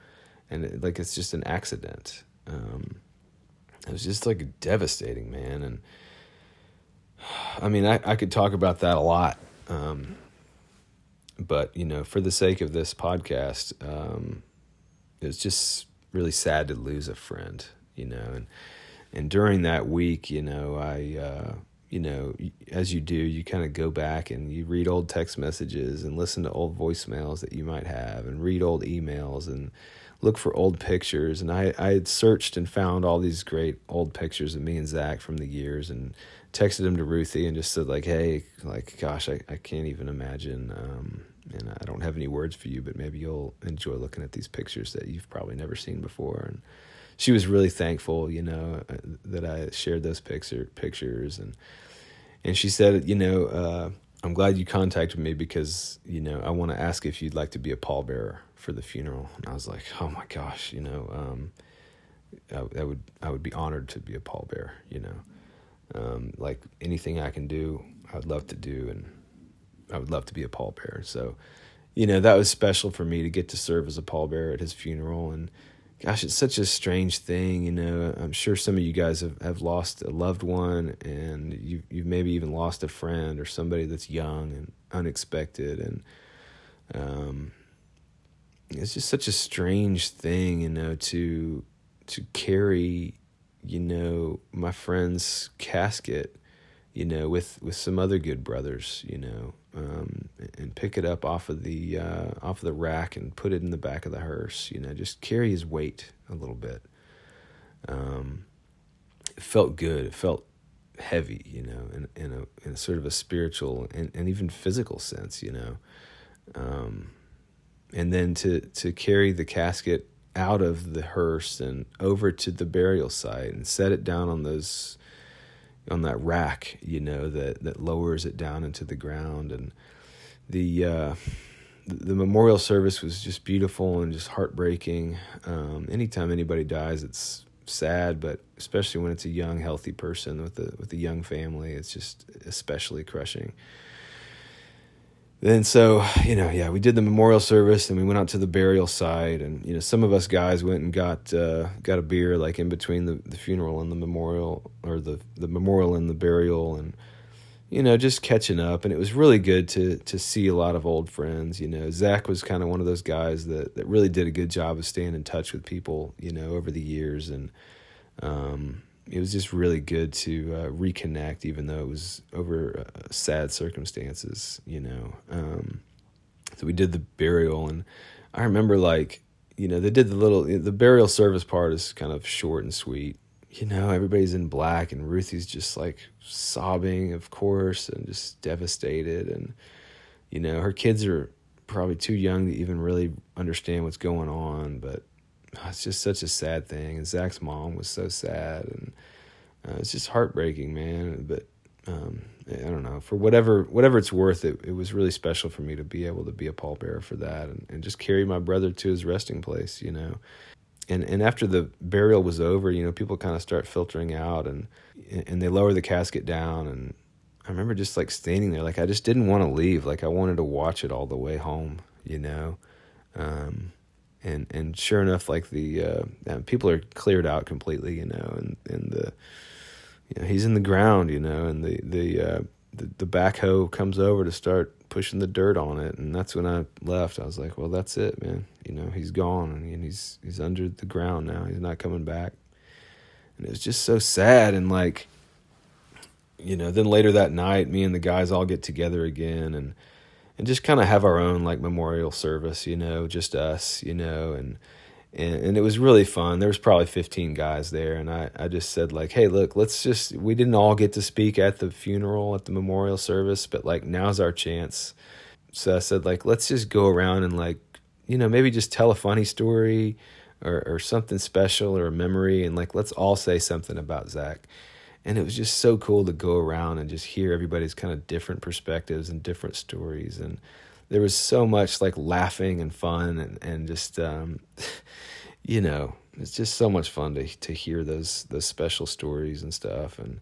and it, like it's just an accident. Um, it was just like devastating, man. And I mean, I, I could talk about that a lot. Um, But, you know, for the sake of this podcast, um, it was just really sad to lose a friend, you know. And and during that week, you know, I, uh, you know, as you do, you kind of go back and you read old text messages and listen to old voicemails that you might have and read old emails and look for old pictures. And I, I had searched and found all these great old pictures of me and Zach from the years and texted him to Ruthie and just said, like, hey, like, gosh, I, I can't even imagine. Um, and I don't have any words for you, but maybe you'll enjoy looking at these pictures that you've probably never seen before. And she was really thankful, you know, that I shared those picture pictures. And, and she said, you know, uh, I'm glad you contacted me because, you know, I want to ask if you'd like to be a pallbearer for the funeral. And I was like, oh my gosh, you know, um, I, I would, I would be honored to be a pallbearer, you know. Um, like anything I can do, I would love to do, and I would love to be a pallbearer. So, you know, that was special for me to get to serve as a pallbearer at his funeral. And gosh, it's such a strange thing, you know. I'm sure some of you guys have, have lost a loved one, and you've, you've maybe even lost a friend or somebody that's young and unexpected. And um, it's just such a strange thing, you know, to to carry, you know, my friend's casket, you know, with, with some other good brothers, you know, um, and pick it up off of the, uh, off of the rack and put it in the back of the hearse, you know, just carry his weight a little bit. Um, it felt good. It felt heavy, you know, in, in a, in a sort of a spiritual and, and even physical sense, you know, um, and then to, to carry the casket out of the hearse and over to the burial site and set it down on those, on that rack, you know, that, that lowers it down into the ground. And the, uh, the memorial service was just beautiful and just heartbreaking. Um, anytime anybody dies, it's sad, but especially when it's a young, healthy person with a, with a young family, it's just especially crushing. Then so, you know, yeah, we did the memorial service and we went out to the burial site, and, you know, some of us guys went and got uh, got a beer like in between the, the funeral and the memorial, or the, the memorial and the burial, and, you know, just catching up. And it was really good to to see a lot of old friends, you know. Zach was kind of one of those guys that, that really did a good job of staying in touch with people, you know, over the years. And um, it was just really good to uh, reconnect, even though it was over uh, sad circumstances, you know. Um, so we did the burial, and I remember, like, you know, they did the little, the burial service part is kind of short and sweet. You know, everybody's in black, and Ruthie's just, like, sobbing, of course, and just devastated. And, you know, her kids are probably too young to even really understand what's going on, but it's just such a sad thing. And Zach's mom was so sad, and uh, it's just heartbreaking, man. But um, I don't know, for whatever whatever it's worth, it, it was really special for me to be able to be a pallbearer for that, and, and just carry my brother to his resting place, you know. And and after the burial was over, you know, people kind of start filtering out, and and they lower the casket down, and I remember just, like, standing there, like, I just didn't want to leave, like, I wanted to watch it all the way home, you know. Um And and sure enough, like, the uh, people are cleared out completely, you know, and, and the, you know, he's in the ground, you know, and the the, uh, the the backhoe comes over to start pushing the dirt on it, and that's when I left. I was like, well, that's it, man. You know, he's gone, and he's he's under the ground now. He's not coming back, and it was just so sad. And, like, you know, then later that night, me and the guys all get together again, and. and just kind of have our own like memorial service, you know, just us, you know, and, and, and it was really fun. There was probably fifteen guys there. And I, I just said like, hey, look, let's just, we didn't all get to speak at the funeral, at the memorial service, but like now's our chance. So I said like, let's just go around and like, you know, maybe just tell a funny story or, or something special or a memory. And like, let's all say something about Zach. And it was just so cool to go around and just hear everybody's kind of different perspectives and different stories. And there was so much like laughing and fun and, and just, um, you know, it's just so much fun to to hear those those special stories and stuff. And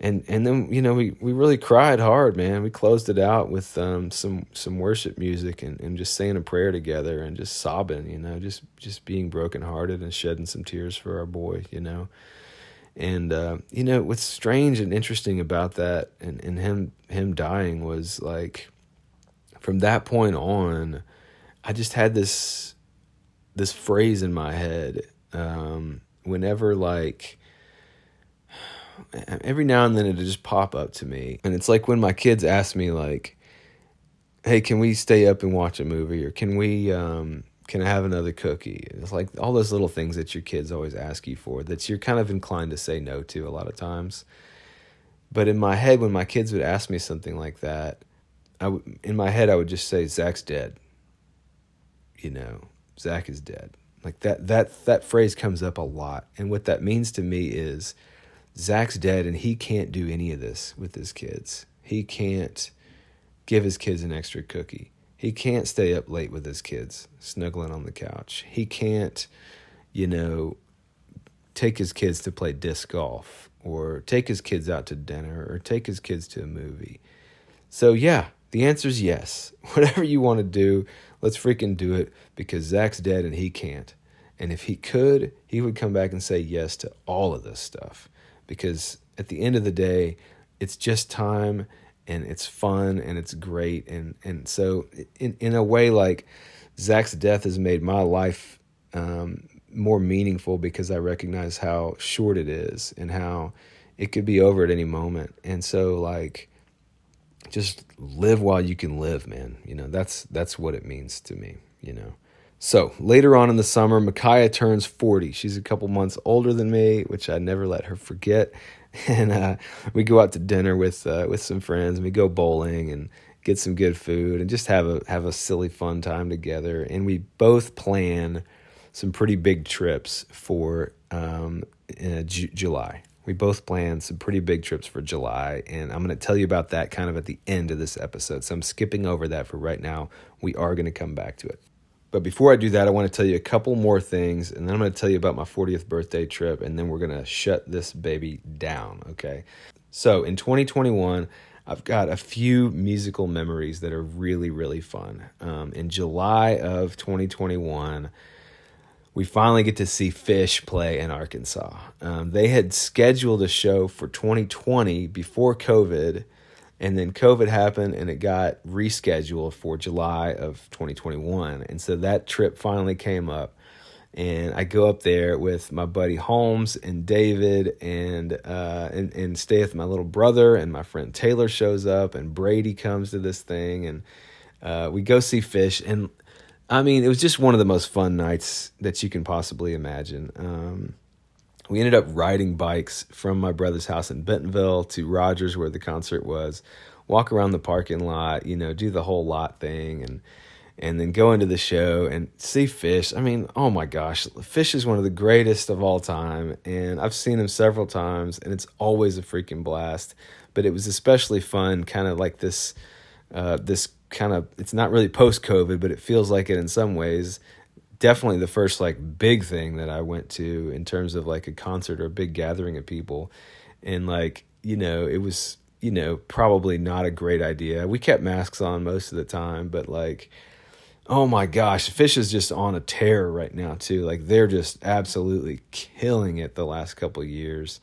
and and then, you know, we, we really cried hard, man. We closed it out with um, some some worship music and, and just saying a prayer together and just sobbing, you know, just, just being brokenhearted and shedding some tears for our boy, you know. And, uh, you know, what's strange and interesting about that and, and him him dying was, like, from that point on, I just had this this phrase in my head. Um, whenever, like, every now and then it would just pop up to me. And it's like when my kids ask me, like, hey, can we stay up and watch a movie? Or can we... Um, Can I have another cookie? It's like all those little things that your kids always ask you for that you're kind of inclined to say no to a lot of times. But in my head, when my kids would ask me something like that, I w- in my head, I would just say, Zach's dead. You know, Zach is dead. Like that, that, that phrase comes up a lot. And what that means to me is Zach's dead and he can't do any of this with his kids. He can't give his kids an extra cookie. He can't stay up late with his kids, snuggling on the couch. He can't, you know, take his kids to play disc golf or take his kids out to dinner or take his kids to a movie. So, yeah, the answer is yes. Whatever you want to do, let's freaking do it because Zach's dead and he can't. And if he could, he would come back and say yes to all of this stuff because at the end of the day, it's just time. And it's fun and it's great. And, and so in, in a way, like Zach's death has made my life um, more meaningful because I recognize how short it is and how it could be over at any moment. And so like, just live while you can live, man. You know, that's, that's what it means to me, you know? So later on in the summer, Micaiah turns forty. She's a couple months older than me, which I never let her forget. And uh, we go out to dinner with uh, with some friends, and we go bowling and get some good food and just have a have a silly, fun time together. And we both plan some pretty big trips for um, uh, Ju- July. We both plan some pretty big trips for July, and I'm going to tell you about that kind of at the end of this episode. So I'm skipping over that for right now. We are going to come back to it. But before I do that, I want to tell you a couple more things, and then I'm going to tell you about my fortieth birthday trip, and then we're going to shut this baby down, okay? So in twenty twenty-one, I've got a few musical memories that are really, really fun. Um, in July of twenty twenty-one, we finally get to see Fish play in Arkansas. Um, they had scheduled a show for twenty twenty before COVID, and then COVID happened, and it got rescheduled for July of twenty twenty-one. And so that trip finally came up. And I go up there with my buddy Holmes and David and uh, and, and stay with my little brother. And my friend Taylor shows up, and Brady comes to this thing. And uh, we go see Fish. And, I mean, it was just one of the most fun nights that you can possibly imagine. Um We ended up riding bikes from my brother's house in Bentonville to Rogers where the concert was, walk around the parking lot, you know, do the whole lot thing and and then go into the show and see Fish. I mean, oh my gosh, Fish is one of the greatest of all time, and I've seen him several times, and it's always a freaking blast. But it was especially fun, kind of like this, uh, this kind of, it's not really post-COVID, but it feels like it in some ways. Definitely the first like big thing that I went to in terms of like a concert or a big gathering of people. And like, you know, it was, you know, probably not a great idea. We kept masks on most of the time, but like, oh my gosh, Fish is just on a tear right now too. Like they're just absolutely killing it the last couple of years.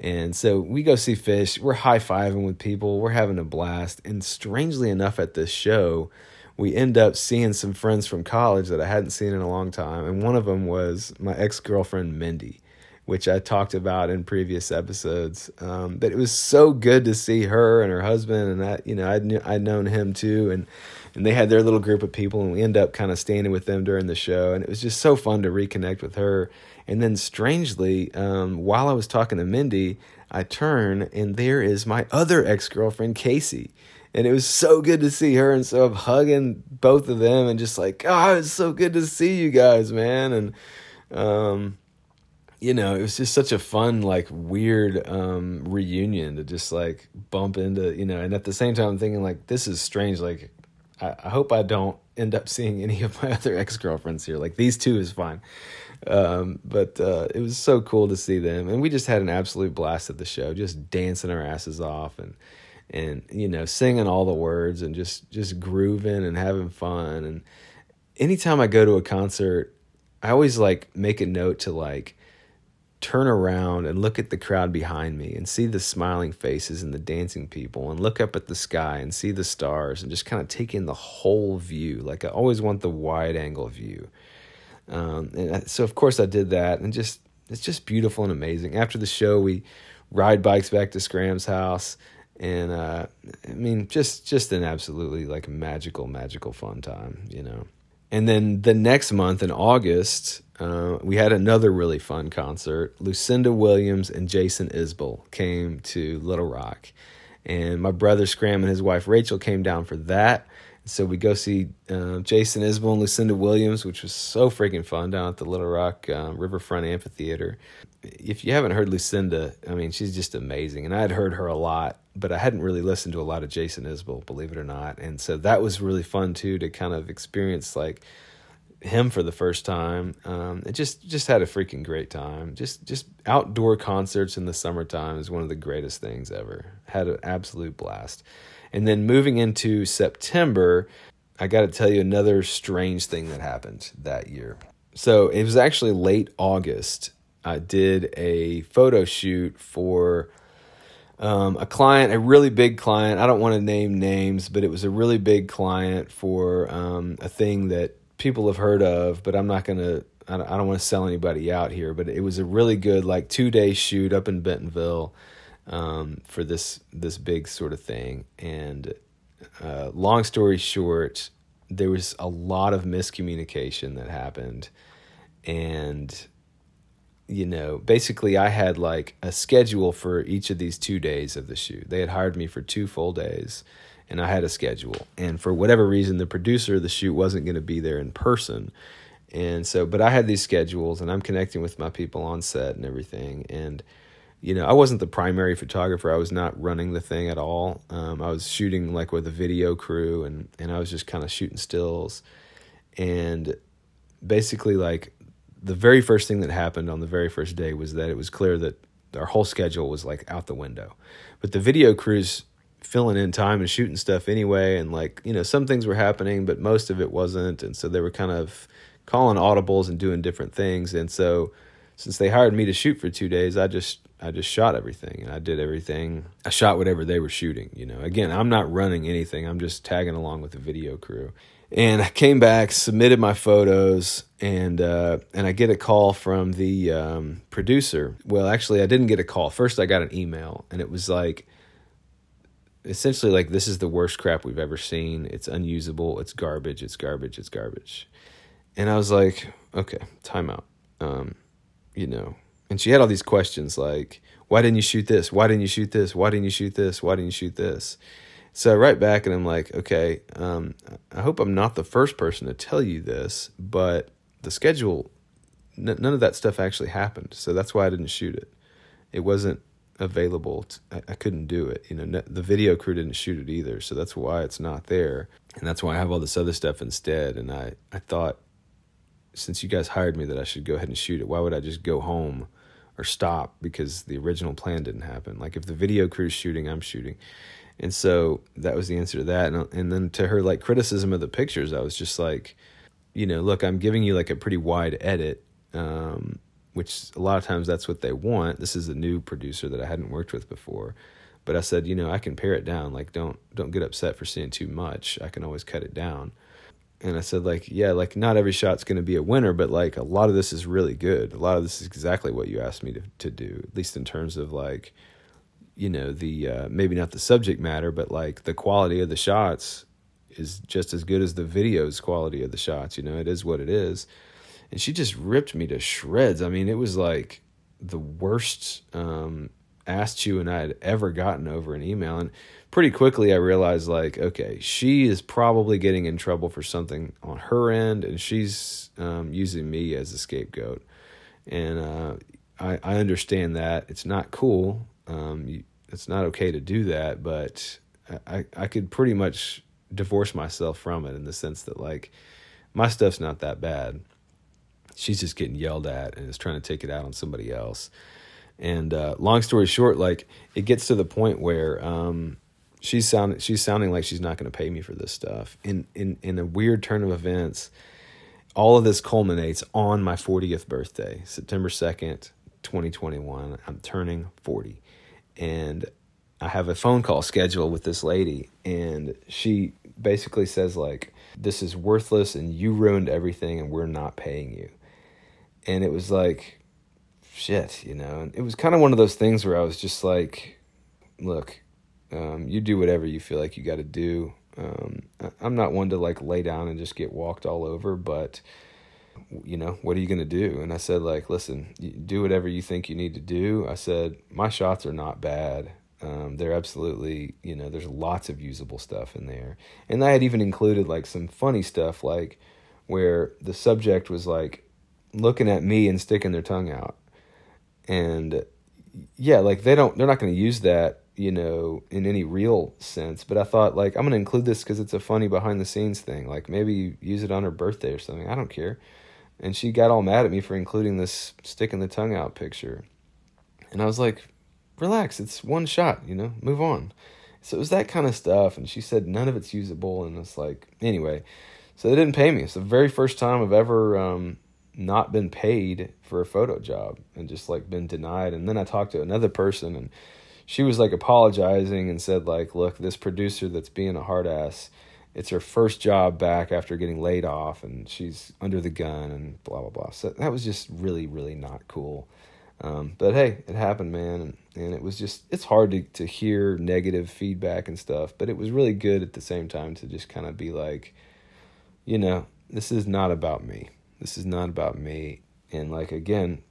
And so we go see Fish, we're high-fiving with people, we're having a blast. And strangely enough at this show, we end up seeing some friends from college that I hadn't seen in a long time. And one of them was my ex-girlfriend, Mindy. which I talked about in previous episodes. Um, but it was so good to see her and her husband, and I, you know, I'd knew, I'd known him too, and and they had their little group of people, and we ended up kind of standing with them during the show, and it was just so fun to reconnect with her. And then strangely, um, while I was talking to Mindy, I turn and there is my other ex-girlfriend, Casey. And it was so good to see her. And so I'm hugging both of them and just like, oh, it's so good to see you guys, man. And, um, you know, it was just such a fun, like weird, um, reunion to just like bump into, you know, and at the same time I'm thinking like, this is strange. Like, I, I hope I don't end up seeing any of my other ex-girlfriends here. Like these two is fine. Um, but, uh, it was so cool to see them, and we just had an absolute blast at the show, just dancing our asses off and, and, you know, singing all the words and just, just grooving and having fun. And anytime I go to a concert, I always like make a note to like turn around and look at the crowd behind me and see the smiling faces and the dancing people, and look up at the sky and see the stars, and just kind of take in the whole view. Like I always want the wide angle view. Um, and I, so of course I did that, and just, it's just beautiful and amazing. After the show, we ride bikes back to Scram's house. And, uh, I mean, just, just an absolutely like magical, magical fun time, you know? And then the next month in August, uh, we had another really fun concert. Lucinda Williams and Jason Isbell came to Little Rock, and my brother Scram and his wife Rachel came down for that. So we go see, uh, Jason Isbell and Lucinda Williams, which was so freaking fun down at the Little Rock, uh, Riverfront Amphitheater. If you haven't heard Lucinda, I mean, she's just amazing. And I had heard her a lot, but I hadn't really listened to a lot of Jason Isbell, believe it or not. And so that was really fun too, to kind of experience like him for the first time. Um, it just, just had a freaking great time. Just, just outdoor concerts in the summertime is one of the greatest things ever. Had an absolute blast. And then moving into September, I got to tell you another strange thing that happened that year. So it was actually late August. I did a photo shoot for um, a client, a really big client. I don't want to name names, but it was a really big client for um, a thing that people have heard of, but I'm not going to, I don't want to sell anybody out here, but it was a really good like two day shoot up in Bentonville um, for this, this big sort of thing. And uh, long story short, there was a lot of miscommunication that happened, and you know, basically I had like a schedule for each of these two days of the shoot. They had hired me for two full days, and I had a schedule. And for whatever reason, the producer of the shoot wasn't going to be there in person. And so, but I had these schedules, and I'm connecting with my people on set and everything. And, you know, I wasn't the primary photographer. I was not running the thing at all. Um, I was shooting like with a video crew, and, and I was just kind of shooting stills. And basically like, the very first thing that happened on the very first day was that it was clear that our whole schedule was like out the window, but the video crew's filling in time and shooting stuff anyway. And like, you know, some things were happening, but most of it wasn't. And so they were kind of calling audibles and doing different things. And so since they hired me to shoot for two days, I just, I just shot everything, and I did everything. I shot whatever they were shooting, you know, again, I'm not running anything. I'm just tagging along with the video crew. And I came back, submitted my photos, and uh, and I get a call from the um, producer. Well, actually, I didn't get a call. First, I got an email, and it was like, essentially like, this is the worst crap we've ever seen. It's unusable. It's garbage. It's garbage. It's garbage. And I was like, okay, timeout. Um, you know, and she had all these questions like, why didn't you shoot this? Why didn't you shoot this? Why didn't you shoot this? Why didn't you shoot this? So I write back and I'm like, okay, um, I hope I'm not the first person to tell you this, but the schedule, n- none of that stuff actually happened. So that's why I didn't shoot it. It wasn't available. To, I, I couldn't do it. You know, no, the video crew didn't shoot it either. So that's why it's not there. And that's why I have all this other stuff instead. And I, I thought, since you guys hired me, that I should go ahead and shoot it. Why would I just go home or stop because the original plan didn't happen? Like if the video crew's shooting, I'm shooting. And so that was the answer to that. And, and then to her, like, criticism of the pictures, I was just like, you know, look, I'm giving you like a pretty wide edit, um, which a lot of times that's what they want. This is a new producer that I hadn't worked with before. But I said, you know, I can pare it down. Like, don't don't get upset for seeing too much. I can always cut it down. And I said, like, yeah, like, not every shot's going to be a winner, but, like, a lot of this is really good. A lot of this is exactly what you asked me to, to do, at least in terms of, like, you know, the uh, maybe not the subject matter, but, like, the quality of the shots is just as good as the video's quality of the shots. You know, it is what it is. And she just ripped me to shreds. I mean, it was, like, the worst um, ass chewing I had ever gotten over an email. And pretty quickly I realized, like, okay, she is probably getting in trouble for something on her end, and she's um, using me as a scapegoat. And uh, I, I understand that. It's not cool. Um, you, it's not okay to do that, but I, I could pretty much divorce myself from it in the sense that, like, my stuff's not that bad. She's just getting yelled at and is trying to take it out on somebody else. And uh, long story short, like, it gets to the point where um, she's sounding she's sounding like she's not going to pay me for this stuff. In in in a weird turn of events, all of this culminates on my fortieth birthday, September second, twenty twenty-one. I'm turning forty, and I have a phone call scheduled with this lady, and she basically says, like, this is worthless and you ruined everything and we're not paying you. And it was like, shit, you know. And it was kind of one of those things where I was just like, look, um, you do whatever you feel like you got to do. Um, I'm not one to, like, lay down and just get walked all over, but, you know, what are you going to do? And I said, like, listen, you do whatever you think you need to do. I said, my shots are not bad. Um, they're absolutely, you know, there's lots of usable stuff in there. And I had even included, like, some funny stuff, like, where the subject was, like, looking at me and sticking their tongue out. And yeah, like, they don't, they're not going to use that, you know, in any real sense. But I thought, like, I'm going to include this because it's a funny behind the scenes thing. Like, maybe use it on her birthday or something. I don't care. And she got all mad at me for including this sticking the tongue out picture. And I was like, relax, it's one shot, you know, move on. So it was that kind of stuff. And she said, none of it's usable. And it's like, anyway, so they didn't pay me. It's the very first time I've ever, um, not been paid for a photo job and just, like, been denied. And then I talked to another person, and she was, like, apologizing and said, like, look, this producer that's being a hard ass, it's her first job back after getting laid off, and she's under the gun and blah, blah, blah. So that was just really, really not cool. Um, but hey, it happened, man. And, and it was just, it's hard to, to hear negative feedback and stuff, but it was really good at the same time to just kind of be like, you know, this is not about me. This is not about me. And, like, again,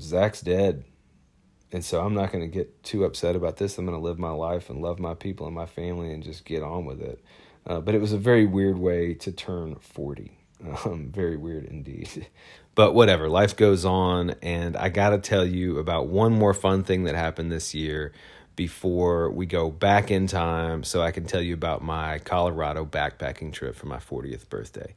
Zach's dead. And so I'm not going to get too upset about this. I'm going to live my life and love my people and my family and just get on with it. Uh, but it was a very weird way to turn forty. Um, very weird indeed. But whatever, life goes on. And I got to tell you about one more fun thing that happened this year before we go back in time, so I can tell you about my Colorado backpacking trip for my fortieth birthday.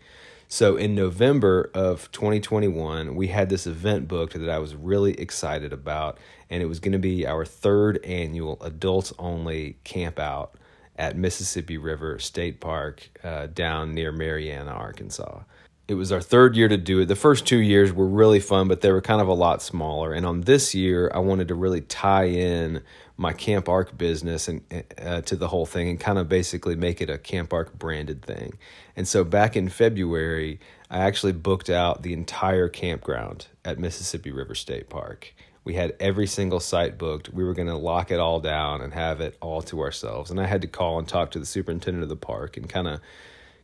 So in November of twenty twenty-one, we had this event booked that I was really excited about, and it was going to be our third annual adults-only camp out at Mississippi River State Park uh, down near Marianna, Arkansas. It was our third year to do it. The first two years were really fun, but they were kind of a lot smaller. And on this year, I wanted to really tie in my Camp Ark business and uh, to the whole thing and kind of basically make it a Camp Ark branded thing. And so back in February, I actually booked out the entire campground at Mississippi River State Park. We had every single site booked. We were going to lock it all down and have it all to ourselves. And I had to call and talk to the superintendent of the park and kind of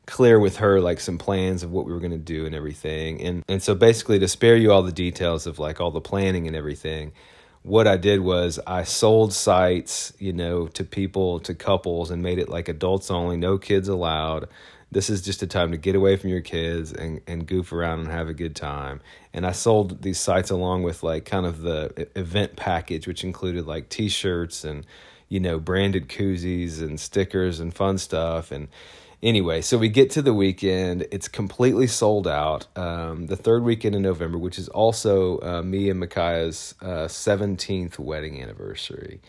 clear with her, like, some plans of what we were going to do and everything. And and so basically, to spare you all the details of, like, all the planning and everything, what I did was I sold sites, you know, to people, to couples, and made it like adults only, no kids allowed. This is just a time to get away from your kids and, and goof around and have a good time. And I sold these sites along with, like, kind of the event package, which included, like, T-shirts and, you know, branded koozies and stickers and fun stuff. And anyway, so we get to the weekend. It's completely sold out. Um, the third weekend in November, which is also uh, me and Micaiah's uh, seventeenth wedding anniversary.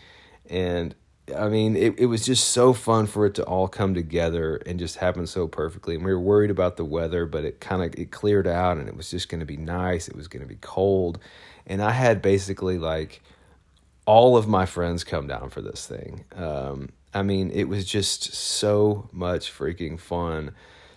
And, I mean, it, it was just so fun for it to all come together and just happen so perfectly. And we were worried about the weather, but it kind of it cleared out, and it was just going to be nice. It was going to be cold. And I had basically, like, all of my friends come down for this thing. Um I mean, it was just so much freaking fun.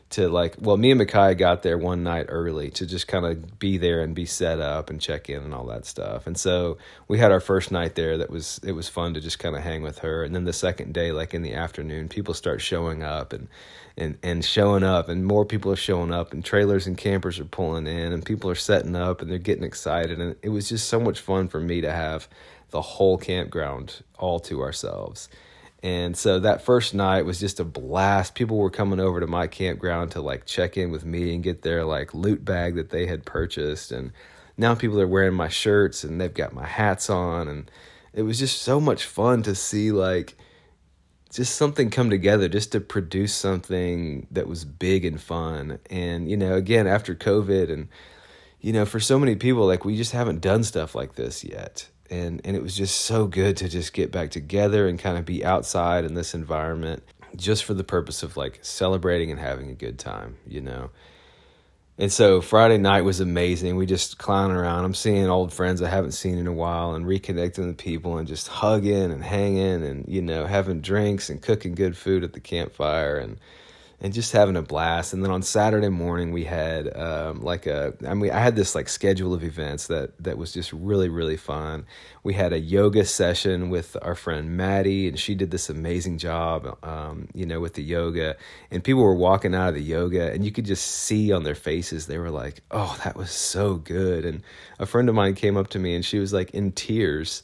to like, well, me and Micaiah got there one night early to just kind of be there and be set up and check in and all that stuff. And so we had our first night there. That was, it was fun to just kind of hang with her. And then the second day, like in the afternoon, people start showing up and, and, and showing up, and more people are showing up, and trailers and campers are pulling in, and people are setting up, and they're getting excited. And it was just so much fun for me to have the whole campground all to ourselves. And so that first night was just a blast. People were coming over to my campground to like check in with me and get their like loot bag that they had purchased. And now people are wearing my shirts and they've got my hats on. And it was just so much fun to see like just something come together, just to produce something that was big and fun. And, you know, again, after COVID and, you know, for so many people, like we just haven't done stuff like this yet. And and it was just so good to just get back together and kind of be outside in this environment just for the purpose of like celebrating and having a good time, you know. And so Friday night was amazing. We just clowning around. I'm seeing old friends I haven't seen in a while and reconnecting with people and just hugging and hanging and, you know, having drinks and cooking good food at the campfire and and just having a blast. And then on Saturday morning we had um, like a, I mean, I had this like schedule of events that, that was just really, really fun. We had a yoga session with our friend Maddie, and she did this amazing job, um, you know, with the yoga, and people were walking out of the yoga and you could just see on their faces, they were like, oh, that was so good. And a friend of mine came up to me and she was like in tears.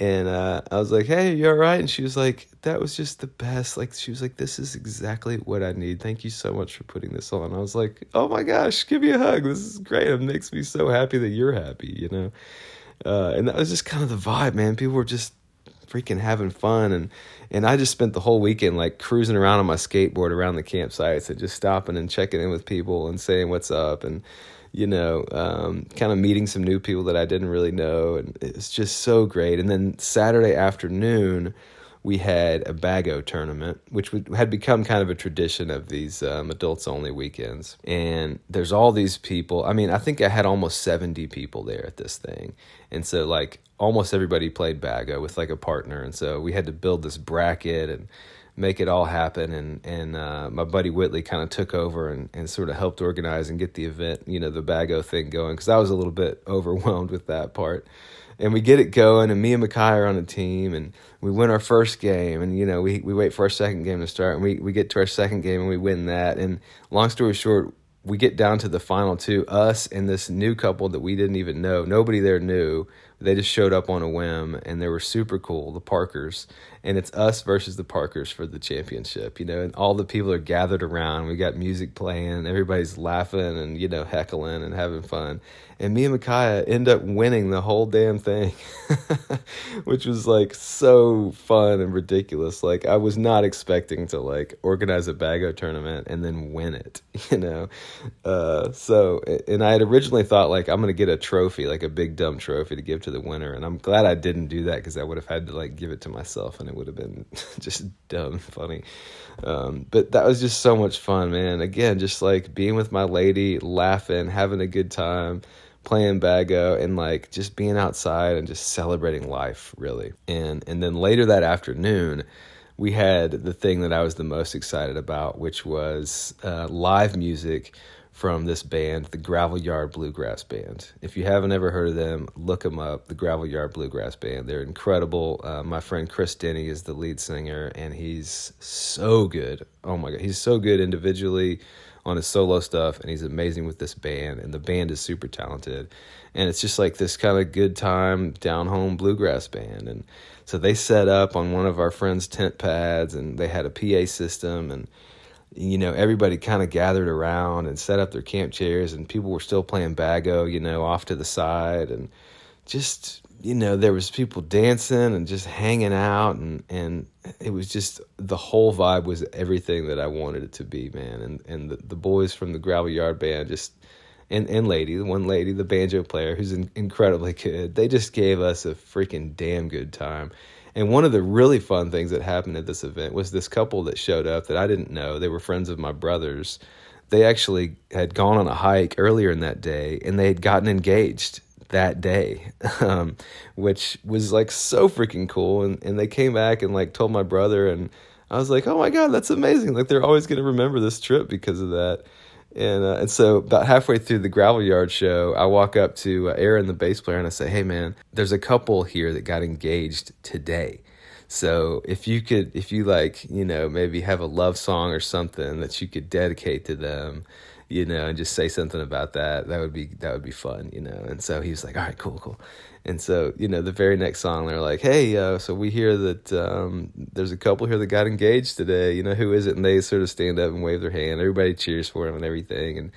And uh, I was like, hey, you all right? And she was like, that was just the best. Like, she was like, this is exactly what I need. Thank you so much for putting this on. I was like, oh my gosh, give me a hug. This is great. It makes me so happy that you're happy, you know? Uh, and that was just kind of the vibe, man. People were just freaking having fun. And, and I just spent the whole weekend like cruising around on my skateboard around the campsites and just stopping and checking in with people and saying what's up. And you know, um, kind of meeting some new people that I didn't really know. And it's just so great. And then Saturday afternoon, we had a bago tournament, which had become kind of a tradition of these um, adults-only weekends. And there's all these people. I mean, I think I had almost seventy people there at this thing. And so, like, almost everybody played bago with, like, a partner. And so we had to build this bracket and make it all happen. And, and uh, my buddy Whitley kind of took over and, and sort of helped organize and get the event, you know, the bago thing going, because I was a little bit overwhelmed with that part. And we get it going, and me and Micaiah are on a team, and we win our first game, and, you know, we, we wait for our second game to start, and we, we get to our second game, and we win that. And long story short, we get down to the final two, us and this new couple that we didn't even know. Nobody there knew. They just showed up on a whim, and they were super cool, the Parkers. And it's us versus the Parkers for the championship, you know, and all the people are gathered around. We got music playing. Everybody's laughing and, you know, heckling and having fun. And me and Micaiah end up winning the whole damn thing, which was, like, so fun and ridiculous. Like, I was not expecting to, like, organize a bago tournament and then win it, you know. Uh, so, and I had originally thought, like, I'm going to get a trophy, like a big dumb trophy to give to the winner. And I'm glad I didn't do that, because I would have had to, like, give it to myself, and it would have been just dumb and funny. Um, but that was just so much fun, man. Again, just, like, being with my lady, laughing, having a good time, playing bago, and, like, just being outside and just celebrating life, really. And, and then later that afternoon, we had the thing that I was the most excited about, which was uh, live music from this band, the Gravel Yard Bluegrass Band. If you haven't ever heard of them, look them up, the Gravel Yard Bluegrass Band. They're incredible. Uh, my friend Chris Denny is the lead singer, and he's so good. Oh, my God. He's so good individually on his solo stuff, and he's amazing with this band, and the band is super talented. And it's just like this kind of good time, down-home bluegrass band. And so they set up on one of our friends' tent pads, and they had a P A system, and you know, everybody kind of gathered around and set up their camp chairs, and people were still playing bago, you know, off to the side, and just, you know, there was people dancing and just hanging out, and, and it was just, the whole vibe was everything that I wanted it to be, man. And, and the, the boys from the Gravel Yard Band just, and, and lady, the one lady, the banjo player, who's in, incredibly good, they just gave us a freaking damn good time. And one of the really fun things that happened at this event was this couple that showed up that I didn't know. They were friends of my brother's. They actually had gone on a hike earlier in that day, and they had gotten engaged that day, um, which was, like, so freaking cool. And, and they came back and, like, told my brother, and I was like, oh my God, that's amazing. Like, they're always going to remember this trip because of that. And uh, and so about halfway through the Gravel Yard show, I walk up to uh, Aaron, the bass player, and I say, hey, man, there's a couple here that got engaged today. So if you could, if you like, you know, maybe have a love song or something that you could dedicate to them, you know, and just say something about that, that would be, that would be fun, you know. And so he was like, all right, cool, cool. And so, you know, the very next song, they're like, hey, uh, so we hear that um, there's a couple here that got engaged today. You know, who is it? And they sort of stand up and wave their hand. Everybody cheers for them and everything. And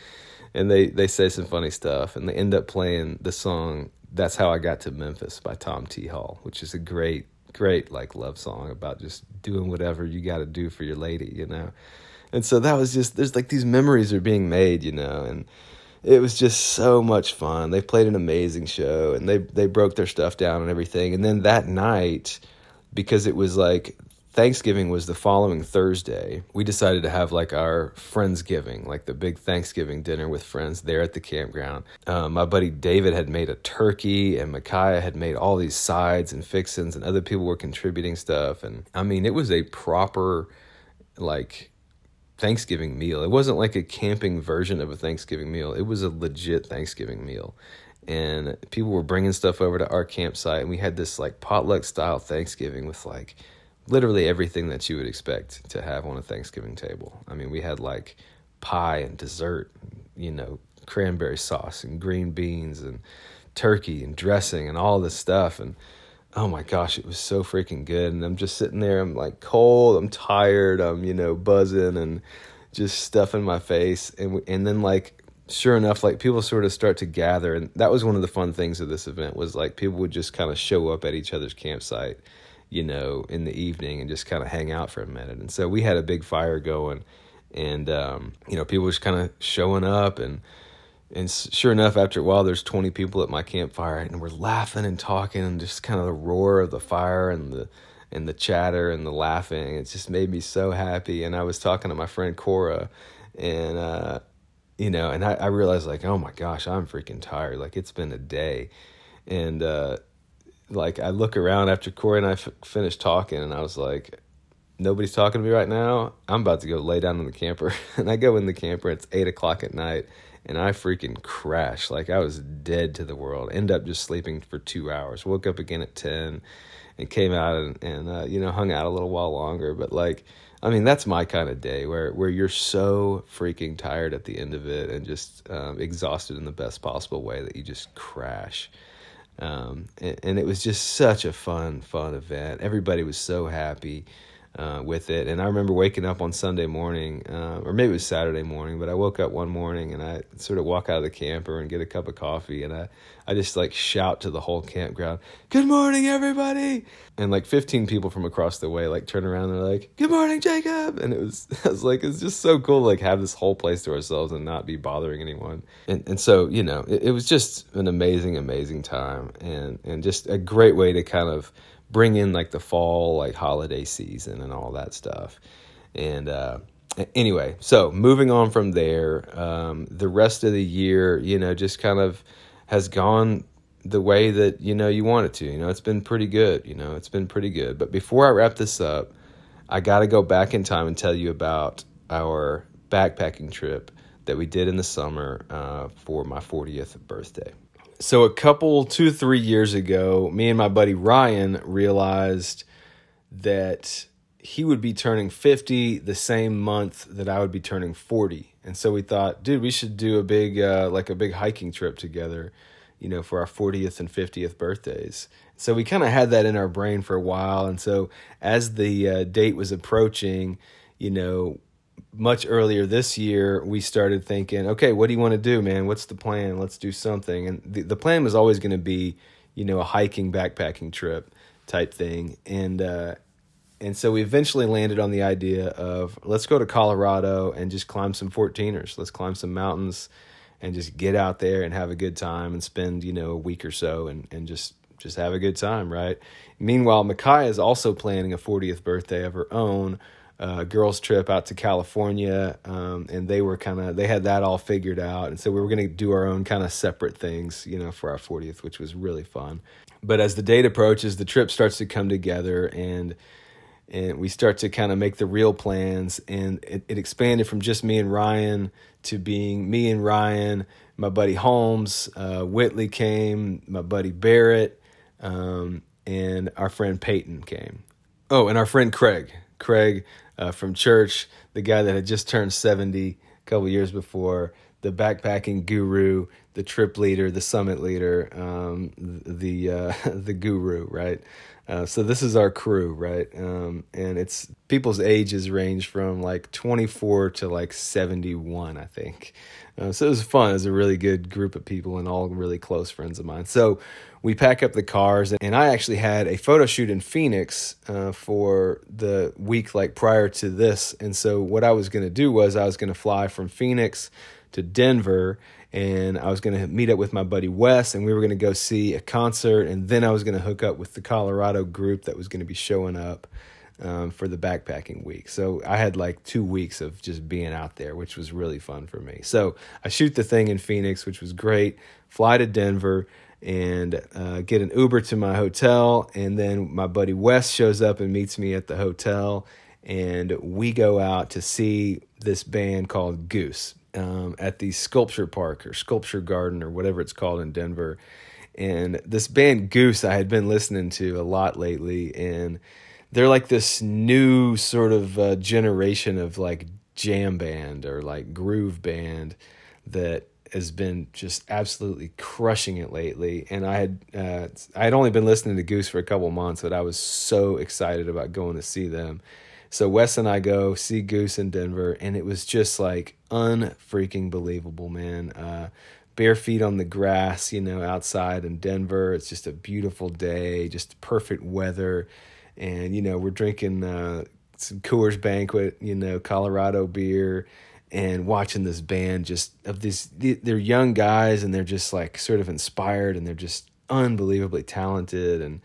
and they, they say some funny stuff. And they end up playing the song, That's How I Got to Memphis by Tom T. Hall, which is a great, great, like, love song about just doing whatever you got to do for your lady, you know. And so that was just, there's like these memories are being made, you know, and it was just so much fun. They played an amazing show, and they, they broke their stuff down and everything. And then that night, because it was like Thanksgiving was the following Thursday, we decided to have like our Friendsgiving, like the big Thanksgiving dinner with friends there at the campground. Um, my buddy David had made a turkey, and Micaiah had made all these sides and fixins, and other people were contributing stuff. And I mean, it was a proper, like, Thanksgiving meal. It wasn't like a camping version of a Thanksgiving meal. It was a legit Thanksgiving meal. And people were bringing stuff over to our campsite, and we had this like potluck style Thanksgiving with like literally everything that you would expect to have on a Thanksgiving table. I mean, we had like pie and dessert, you know, cranberry sauce and green beans and turkey and dressing and all this stuff. And oh my gosh, it was so freaking good. And I'm just sitting there, I'm like cold, I'm tired, I'm, you know, buzzing and just stuffing my face. And and then like, sure enough, like people sort of start to gather. And that was one of the fun things of this event was like people would just kind of show up at each other's campsite, you know, in the evening and just kind of hang out for a minute. And so we had a big fire going, and, um, you know, people were just kind of showing up. And And sure enough, after a while, there's twenty people at my campfire, and we're laughing and talking, and just kind of the roar of the fire and the and the chatter and the laughing. It just made me so happy. And I was talking to my friend Cora, and uh, you know, and I, I realized like, oh my gosh, I'm freaking tired. Like it's been a day, and uh, like I look around after Cora and I f- finished talking, and I was like, nobody's talking to me right now. I'm about to go lay down in the camper, and I go in the camper. It's eight o'clock at night. And I freaking crashed. Like I was dead to the world. Ended up just sleeping for two hours. Woke up again at ten and came out and, and uh, you know, hung out a little while longer. But like, I mean, that's my kind of day where, where you're so freaking tired at the end of it and just um, exhausted in the best possible way that you just crash. Um, and, and it was just such a fun, fun event. Everybody was so happy Uh, with it. And I remember waking up on Sunday morning, uh, or maybe it was Saturday morning, but I woke up one morning and I sort of walk out of the camper and get a cup of coffee. And I, I just like shout to the whole campground, good morning, everybody. And like fifteen people from across the way, like turn around and they're like, good morning, Jacob. And it was, I was like, it's just so cool to like have this whole place to ourselves and not be bothering anyone. And and so, you know, it, it was just an amazing, amazing time and, and just a great way to kind of bring in like the fall, like holiday season and all that stuff. And uh, anyway, so moving on from there, um, the rest of the year, you know, just kind of has gone the way that, you know, you want it to. You know, it's been pretty good. You know, it's been pretty good. But before I wrap this up, I got to go back in time and tell you about our backpacking trip that we did in the summer uh, for my fortieth birthday. So a couple, two, three years ago, me and my buddy Ryan realized that he would be turning fifty the same month that I would be turning forty. And so we thought, dude, we should do a big, uh, like a big hiking trip together, you know, for our fortieth and fiftieth birthdays. So we kind of had that in our brain for a while. And so as the uh, date was approaching, you know, much earlier this year, we started thinking, okay, what do you want to do, man? What's the plan? Let's do something. And the, the plan was always going to be, you know, a hiking, backpacking trip type thing. And uh, and so we eventually landed on the idea of let's go to Colorado and just climb some fourteeners. Let's climb some mountains and just get out there and have a good time and spend, you know, a week or so and, and just just have a good time, right? Meanwhile, Micaiah is also planning a fortieth birthday of her own, Uh, girls trip out to California, um, and they were kind of, they had that all figured out. And so we were going to do our own kind of separate things, you know, for our fortieth, which was really fun. But as the date approaches, the trip starts to come together, and and we start to kind of make the real plans. And it, it expanded from just me and Ryan to being me and Ryan, my buddy Holmes, uh, Whitley came, my buddy Barrett, um, and our friend Peyton came. Oh, and our friend Craig, Craig uh, from church, the guy that had just turned seventy a couple years before, the backpacking guru, the trip leader, the summit leader, um, the uh, the guru, right? Uh, so this is our crew, right? Um, and it's people's ages range from like twenty-four to like seventy-one, I think. Uh, so it was fun. It was a really good group of people and all really close friends of mine. So we pack up the cars, and I actually had a photo shoot in Phoenix uh, for the week like prior to this. And so what I was going to do was I was going to fly from Phoenix to Denver, and I was going to meet up with my buddy Wes, and we were going to go see a concert, and then I was going to hook up with the Colorado group that was going to be showing up um, for the backpacking week. So I had like two weeks of just being out there, which was really fun for me. So I shoot the thing in Phoenix, which was great, fly to Denver, and uh, get an Uber to my hotel, and then my buddy Wes shows up and meets me at the hotel, and we go out to see this band called Goose. Um, at the Sculpture Park or Sculpture Garden or whatever it's called in Denver. And this band Goose I had been listening to a lot lately, and they're like this new sort of uh, generation of like jam band or like groove band that has been just absolutely crushing it lately. And I had uh, I had only been listening to Goose for a couple months, but I was so excited about going to see them. So Wes and I go see Goose in Denver, and it was just like unfreaking believable, man. Uh, bare feet on the grass, you know, outside in Denver. It's just a beautiful day, just perfect weather. And, you know, we're drinking uh, some Coors Banquet, you know, Colorado beer, and watching this band just of these, they're young guys, and they're just like sort of inspired, and they're just unbelievably talented. And,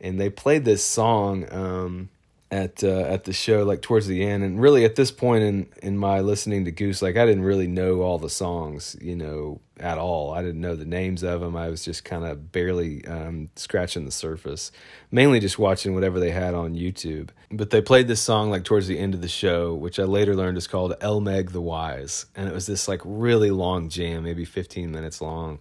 and they played this song, um, at uh, at the show, like towards the end. And really at this point in, in my listening to Goose, like I didn't really know all the songs, you know, at all. I didn't know the names of them. I was just kind of barely um, scratching the surface, mainly just watching whatever they had on YouTube. But they played this song like towards the end of the show, which I later learned is called Elmeg the Wise. And it was this like really long jam, maybe fifteen minutes long,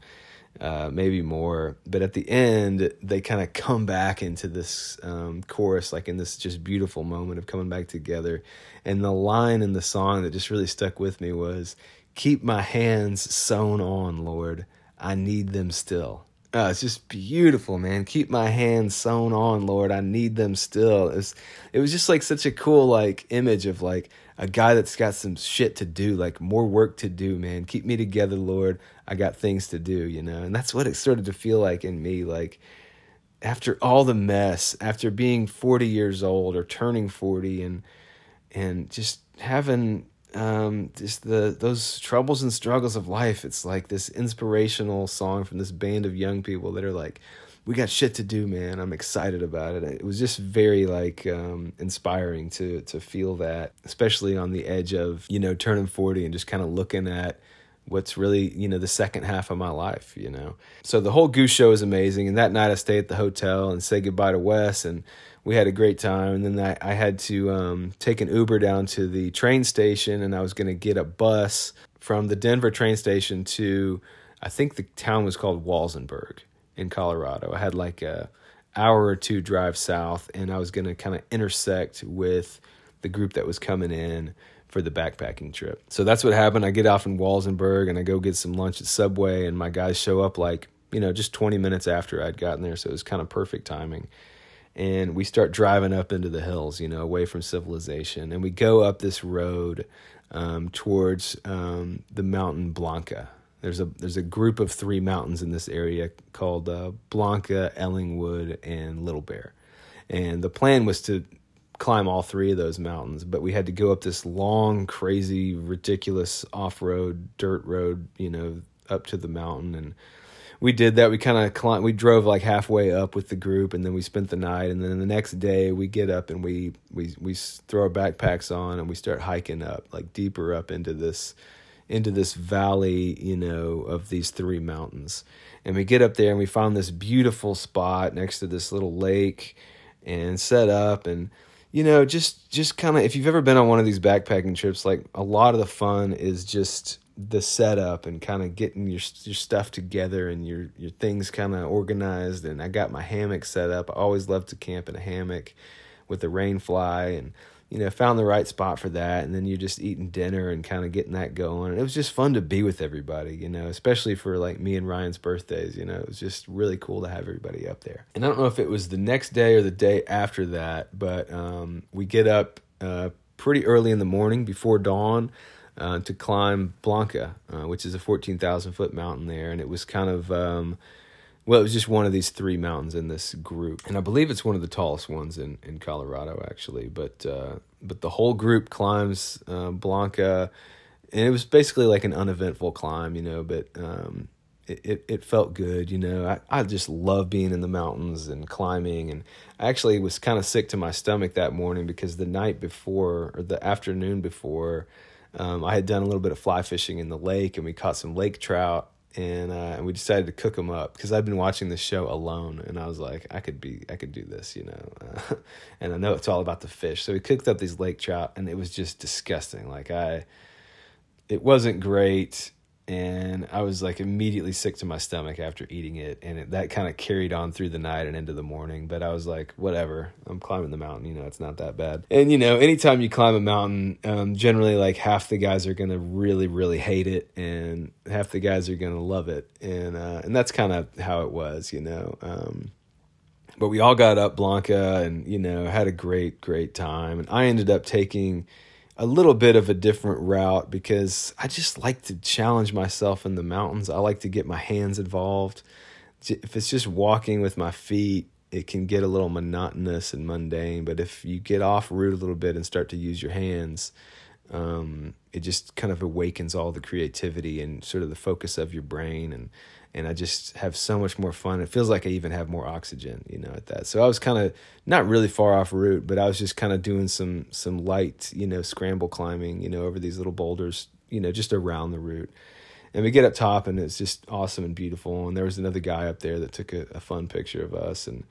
uh, maybe more. But at the end, they kind of come back into this, um, chorus, like in this just beautiful moment of coming back together. And the line in the song that just really stuck with me was, "Keep my hands sewn on, Lord. I need them still." Oh, it's just beautiful, man. Keep my hands sewn on, Lord. I need them still. It was, it was just like such a cool like image of like a guy that's got some shit to do, like more work to do, man. Keep me together, Lord. I got things to do, you know. And that's what it started to feel like in me. Like after all the mess, after being forty years old or turning forty, and and just having um just the those troubles and struggles of life, it's like this inspirational song from this band of young people that are like, we got shit to do, man. I'm excited about it. It was just very like um inspiring to to feel that, especially on the edge of, you know, turning forty and just kind of looking at what's really, you know, the second half of my life, you know. So the whole Goose show is amazing, and that night I stayed at the hotel and said goodbye to Wes, and we had a great time. And then I, I had to um, take an Uber down to the train station, and I was going to get a bus from the Denver train station to, I think the town was called Walsenburg in Colorado. I had like a hour or two drive south, and I was going to kind of intersect with the group that was coming in for the backpacking trip. So that's what happened. I get off in Walsenburg, and I go get some lunch at Subway, and my guys show up like, you know, just twenty minutes after I'd gotten there. So it was kind of perfect timing. And we start driving up into the hills, you know, away from civilization. And we go up this road um, towards um, the mountain Blanca. There's a there's a group of three mountains in this area called uh, Blanca, Ellingwood, and Little Bear. And the plan was to climb all three of those mountains, but we had to go up this long, crazy, ridiculous off-road, dirt road, you know, up to the mountain. And we did that. We kind of climbed, we drove like halfway up with the group, and then we spent the night. And then the next day we get up and we, we, we throw our backpacks on, and we start hiking up, like deeper up into this, into this valley, you know, of these three mountains. And we get up there, and we found this beautiful spot next to this little lake and set up. And, you know, just just kind of, if you've ever been on one of these backpacking trips, like a lot of the fun is just the setup and kind of getting your your stuff together and your, your things kind of organized. And I got my hammock set up. I always love to camp in a hammock with a rain fly, and, you know, found the right spot for that. And then you're just eating dinner and kind of getting that going. And it was just fun to be with everybody, you know, especially for like me and Ryan's birthdays, you know, it was just really cool to have everybody up there. And I don't know if it was the next day or the day after that, but um, we get up uh, pretty early in the morning before dawn uh, to climb Blanca, uh, which is a fourteen thousand foot mountain there. And it was kind of, um, well, it was just one of these three mountains in this group. And I believe it's one of the tallest ones in, in Colorado, actually. But uh, but the whole group climbs uh, Blanca. And it was basically like an uneventful climb, you know, but um, it, it, it felt good, you know. I, I just love being in the mountains and climbing. And I actually was kind of sick to my stomach that morning because the night before, or the afternoon before, um, I had done a little bit of fly fishing in the lake, and we caught some lake trout. And uh, and we decided to cook them up because I'd been watching this show Alone, and I was like, I could be, I could do this, you know. Uh, and I know it's all about the fish, so we cooked up these lake trout, and it was just disgusting. Like I, it wasn't great, and I was like immediately sick to my stomach after eating it, and it, that kind of carried on through the night and into the morning. But I was like, whatever, I'm climbing the mountain, you know, it's not that bad. And you know, anytime you climb a mountain, um, generally like half the guys are gonna really, really hate it, and half the guys are gonna love it, and uh, and that's kind of how it was, you know. Um, but we all got up Blanca, and you know, had a great, great time, and I ended up taking a little bit of a different route because I just like to challenge myself in the mountains. I like to get my hands involved. If it's just walking with my feet, it can get a little monotonous and mundane, but if you get off route a little bit and start to use your hands, um, it just kind of awakens all the creativity and sort of the focus of your brain. And, and I just have so much more fun. It feels like I even have more oxygen, you know, at that. So I was kind of not really far off route, but I was just kind of doing some, some light, you know, scramble climbing, you know, over these little boulders, you know, just around the route. And we get up top, and it's just awesome and beautiful. And there was another guy up there that took a, a fun picture of us and,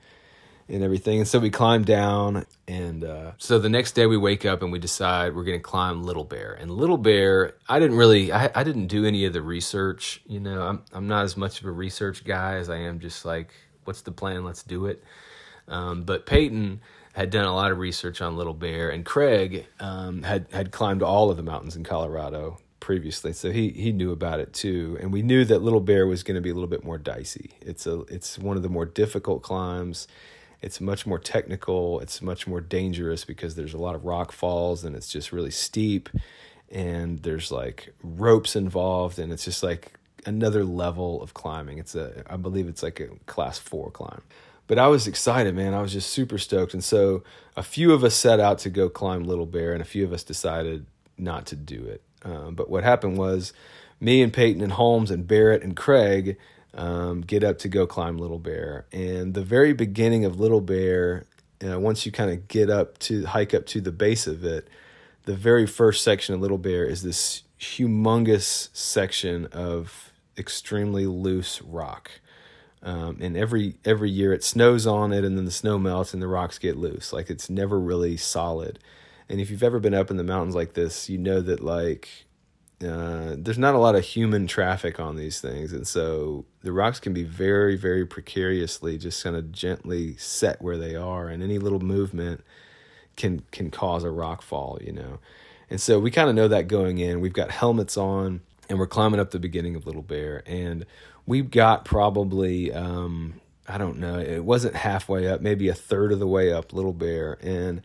and everything. And so we climbed down, and uh, so the next day we wake up and we decide we're going to climb Little Bear. And Little Bear, I didn't really, I, I didn't do any of the research. You know, I'm I'm not as much of a research guy as I am just like, what's the plan? Let's do it. Um, but Peyton had done a lot of research on Little Bear, and Craig um, had had climbed all of the mountains in Colorado previously, so he he knew about it too. And we knew that Little Bear was going to be a little bit more dicey. It's a it's one of the more difficult climbs. It's much more technical. It's much more dangerous because there's a lot of rock falls, and it's just really steep, and there's like ropes involved, and it's just like another level of climbing. It's a, I believe it's like a class four climb. But I was excited, man. I was just super stoked. And so a few of us set out to go climb Little Bear, and a few of us decided not to do it. Um, but what happened was me and Peyton and Holmes and Barrett and Craig Um, get up to go climb Little Bear. And the very beginning of Little Bear, uh, once you kind of get up to hike up to the base of it, the very first section of Little Bear is this humongous section of extremely loose rock. Um, and every every year it snows on it, and then the snow melts and the rocks get loose. Like it's never really solid. And if you've ever been up in the mountains like this, you know that like Uh, there's not a lot of human traffic on these things. And so the rocks can be very, very precariously just kind of gently set where they are. And any little movement can, can cause a rock fall, you know? And so we kind of know that going in. We've got helmets on, and we're climbing up the beginning of Little Bear, and we've got probably, um, I don't know, it wasn't halfway up, maybe a third of the way up Little Bear. And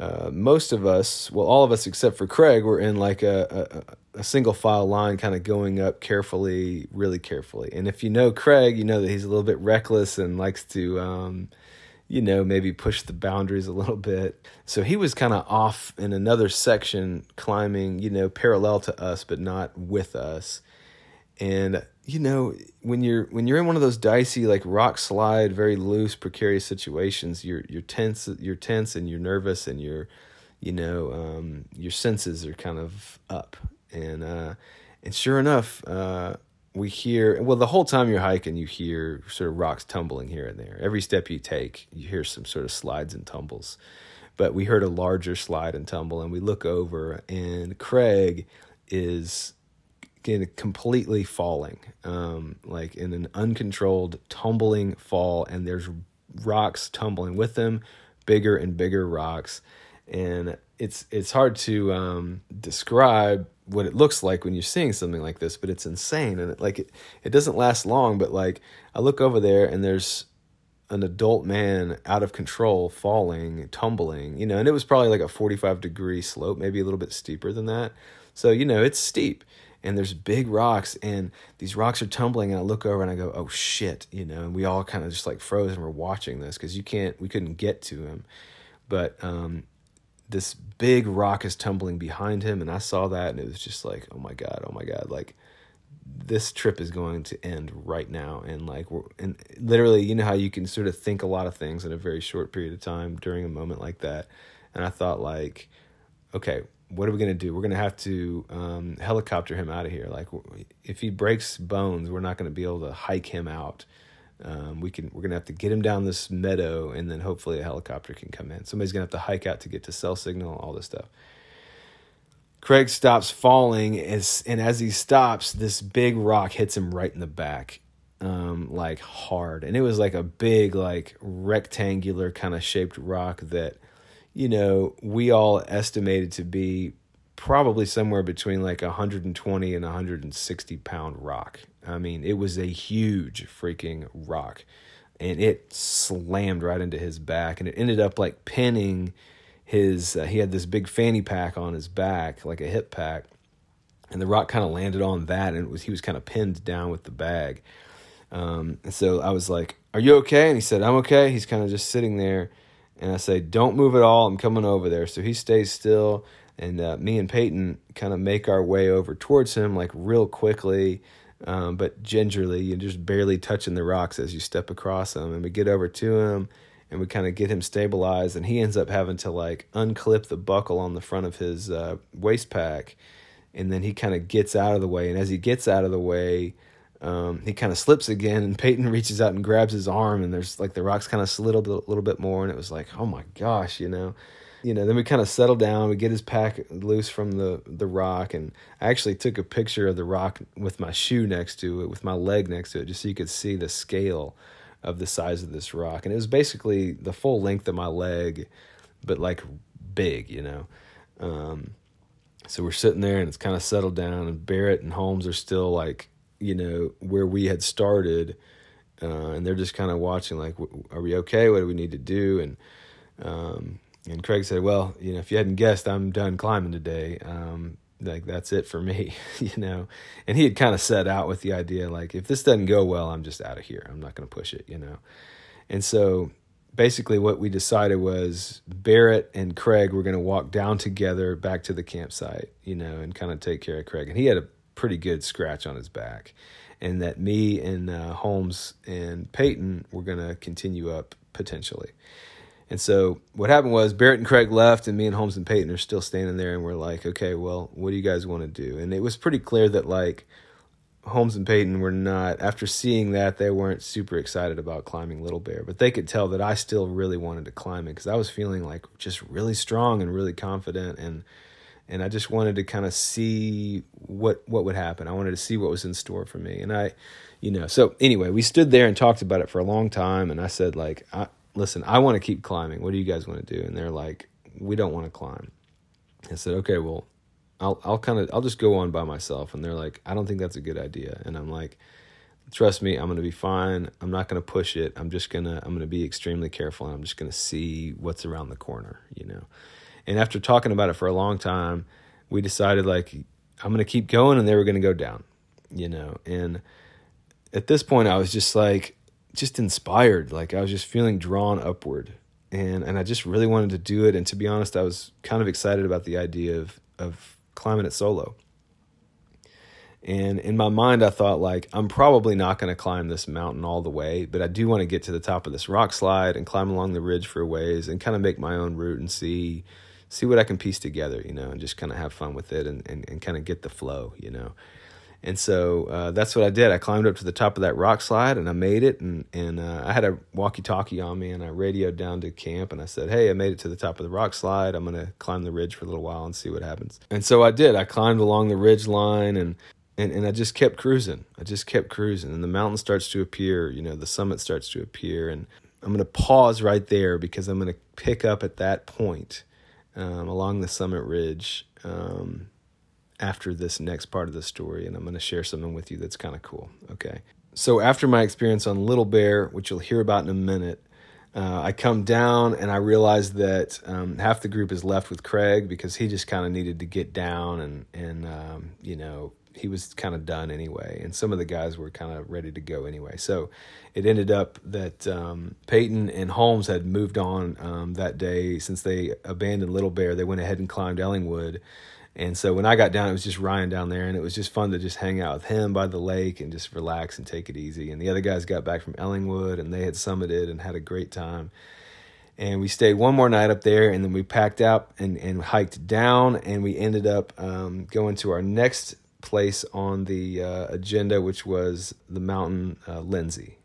Uh, most of us, well, all of us except for Craig, were in like a, a, a single file line, kind of going up carefully, really carefully. And if you know Craig, you know that he's a little bit reckless and likes to, um, you know, maybe push the boundaries a little bit. So he was kind of off in another section climbing, you know, parallel to us, but not with us. And, you know, when you're, when you're in one of those dicey, like rock slide, very loose, precarious situations, you're, you're tense, you're tense and you're nervous, and you're, you know, um, your senses are kind of up. And, uh, and sure enough, uh, we hear, well, the whole time you're hiking, you hear sort of rocks tumbling here and there. Every step you take, you hear some sort of slides and tumbles. But we heard a larger slide and tumble, and we look over, and Craig is completely falling, um, like in an uncontrolled tumbling fall, and there's rocks tumbling with him, bigger and bigger rocks. And it's it's hard to um, describe what it looks like when you're seeing something like this, but it's insane. And it, like it, it doesn't last long, but like I look over there and there's an adult man out of control, falling, tumbling, you know, and it was probably like a forty-five degree slope, maybe a little bit steeper than that. So, you know, it's steep and there's big rocks and these rocks are tumbling. And I look over and I go, oh shit, you know, and we all kind of just like froze and we're watching this because you can't, we couldn't get to him. But, um, this big rock is tumbling behind him. And I saw that and it was just like, oh my God, oh my God. Like this trip is going to end right now. And like, we're, and literally, you know how you can sort of think a lot of things in a very short period of time during a moment like that. And I thought like, okay, what are we going to do? We're going to have to um, helicopter him out of here. Like if he breaks bones, we're not going to be able to hike him out. Um, we can, we're going to have to get him down this meadow and then hopefully a helicopter can come in. Somebody's going to have to hike out to get to cell signal, all this stuff. Craig stops falling. As, and as he stops, this big rock hits him right in the back, um, like hard. And it was like a big, like rectangular kind of shaped rock that, you know, we all estimated to be probably somewhere between like one hundred twenty and one hundred sixty pound rock. I mean, it was a huge freaking rock and it slammed right into his back and it ended up like pinning his, uh, he had this big fanny pack on his back, like a hip pack, and the rock kind of landed on that and it was, he was kind of pinned down with the bag. Um, and so I was like, are you okay? And he said, I'm okay. He's kind of just sitting there and I say, don't move at all. I'm coming over there. So he stays still. And uh, me and Peyton kind of make our way over towards him, like real quickly, um, but gingerly. You're just barely touching the rocks as you step across them. And we get over to him, and we kind of get him stabilized. And he ends up having to like unclip the buckle on the front of his uh, waist pack, and then he kind of gets out of the way. And as he gets out of the way, um, he kind of slips again. And Peyton reaches out and grabs his arm, and there's like the rocks kind of slid a little bit more. And it was like, oh my gosh, you know. You know, then we kind of settle down. We get his pack loose from the, the rock. And I actually took a picture of the rock with my shoe next to it, with my leg next to it, just so you could see the scale of the size of this rock. And it was basically the full length of my leg, but like big, you know. Um, so we're sitting there and it's kind of settled down. And Barrett and Holmes are still like, you know, where we had started. Uh, and they're just kind of watching like, are we okay? What do we need to do? And, um, And Craig said, well, you know, if you hadn't guessed, I'm done climbing today. Um, like, that's it for me, you know. And he had kind of set out with the idea, like, if this doesn't go well, I'm just out of here. I'm not going to push it, you know. And so basically what we decided was Barrett and Craig were going to walk down together back to the campsite, you know, and kind of take care of Craig. And he had a pretty good scratch on his back. And that me and uh, Holmes and Peyton were going to continue up potentially. And so what happened was Barrett and Craig left and me and Holmes and Peyton are still standing there and we're like, okay, well, what do you guys want to do? And it was pretty clear that like Holmes and Peyton were not, after seeing that, they weren't super excited about climbing Little Bear, but they could tell that I still really wanted to climb it because I was feeling like just really strong and really confident. And, and I just wanted to kind of see what, what would happen. I wanted to see what was in store for me. And I, you know, so anyway, we stood there and talked about it for a long time. And I said like, I, listen, I want to keep climbing. What do you guys want to do? And they're like, we don't want to climb. I said, okay, well, I'll I'll kind of, I'll just go on by myself. And they're like, I don't think that's a good idea. And I'm like, trust me, I'm going to be fine. I'm not going to push it. I'm just going to, I'm going to be extremely careful. And I'm just going to see what's around the corner, you know? And after talking about it for a long time, we decided like, I'm going to keep going. And they were going to go down, you know? And at this point I was just like, just inspired. Like I was just feeling drawn upward and, and I just really wanted to do it. And to be honest, I was kind of excited about the idea of, of climbing it solo. And in my mind, I thought like, I'm probably not going to climb this mountain all the way, but I do want to get to the top of this rock slide and climb along the ridge for a ways and kind of make my own route and see, see what I can piece together, you know, and just kind of have fun with it and, and, and kind of get the flow, you know? And so uh, that's what I did. I climbed up to the top of that rock slide, and I made it. And, and uh, I had a walkie-talkie on me, and I radioed down to camp, and I said, hey, I made it to the top of the rock slide. I'm going to climb the ridge for a little while and see what happens. And so I did. I climbed along the ridge line, and, and, and I just kept cruising. I just kept cruising. And the mountain starts to appear. You know, the summit starts to appear. And I'm going to pause right there because I'm going to pick up at that point um, along the summit ridge um after this next part of the story, and I'm going to share something with you that's kind of cool. Okay. So after my experience on Little Bear, which you'll hear about in a minute, uh, I come down and I realize that um, half the group is left with Craig because he just kind of needed to get down and, and um, you know, he was kind of done anyway. And some of the guys were kind of ready to go anyway. So it ended up that um, Peyton and Holmes had moved on um, that day. Since they abandoned Little Bear, they went ahead and climbed Ellingwood. And so when I got down, it was just Ryan down there, and it was just fun to just hang out with him by the lake and just relax and take it easy. And the other guys got back from Ellingwood, and they had summited and had a great time. And we stayed one more night up there, and then we packed out and, and hiked down, and we ended up um, going to our next place on the uh, agenda, which was the mountain uh, Lindsay.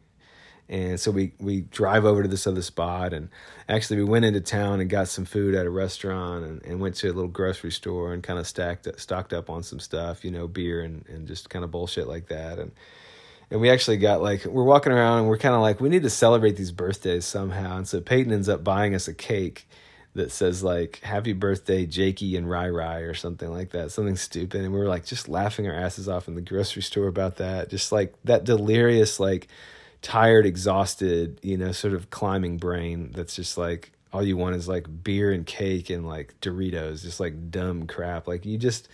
And so we, we drive over to this other spot, and actually we went into town and got some food at a restaurant, and, and went to a little grocery store and kind of stacked stocked up on some stuff, you know, beer and, and just kind of bullshit like that. And and we actually got like, we're walking around and we're kind of like, we need to celebrate these birthdays somehow. And so Peyton ends up buying us a cake that says like, happy birthday, Jakey and Rai Rai or something like that, something stupid. And we were like just laughing our asses off in the grocery store about that. Just like that delirious, like, tired, exhausted, you know, sort of climbing brain that's just like, all you want is like beer and cake and like Doritos, just like dumb crap. Like you just,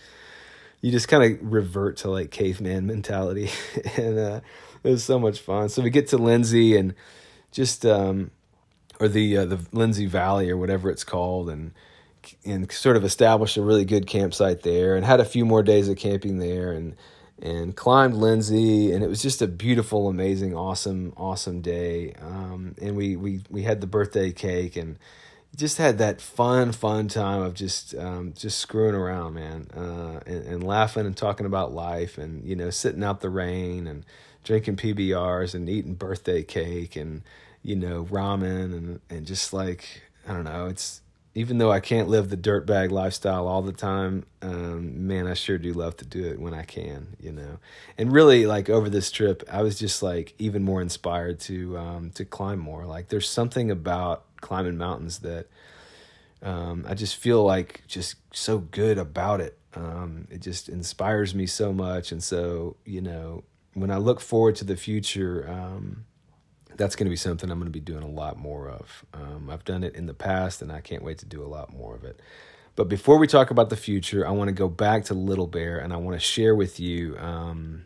you just kind of revert to like caveman mentality. And uh, it was so much fun. So we get to Lindsay and just, um, or the, uh, the Lindsay Valley or whatever it's called, and, and sort of established a really good campsite there, and had a few more days of camping there, and and climbed Lindsay, and it was just a beautiful, amazing, awesome, awesome day. Um, and we, we, we had the birthday cake and just had that fun, fun time of just, um, just screwing around, man, uh, and, and laughing and talking about life and, you know, sitting out the rain and drinking P B Rs and eating birthday cake and, you know, ramen and, and just like, I don't know, it's, even though I can't live the dirtbag lifestyle all the time, um, man, I sure do love to do it when I can, you know. And really, like, over this trip, I was just, like, even more inspired to um, to climb more. Like, there's something about climbing mountains that um, I just feel, like, just so good about it. Um, it just inspires me so much. And so, you know, when I look forward to the future, um that's going to be something I'm going to be doing a lot more of. Um, I've done it in the past, and I can't wait to do a lot more of it. But before we talk about the future, I want to go back to Little Bear, and I want to share with you um,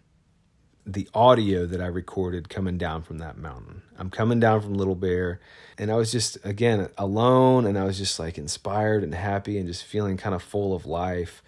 the audio that I recorded coming down from that mountain. I'm coming down from Little Bear, and I was just, again, alone, and I was just like inspired and happy and just feeling kind of full of life.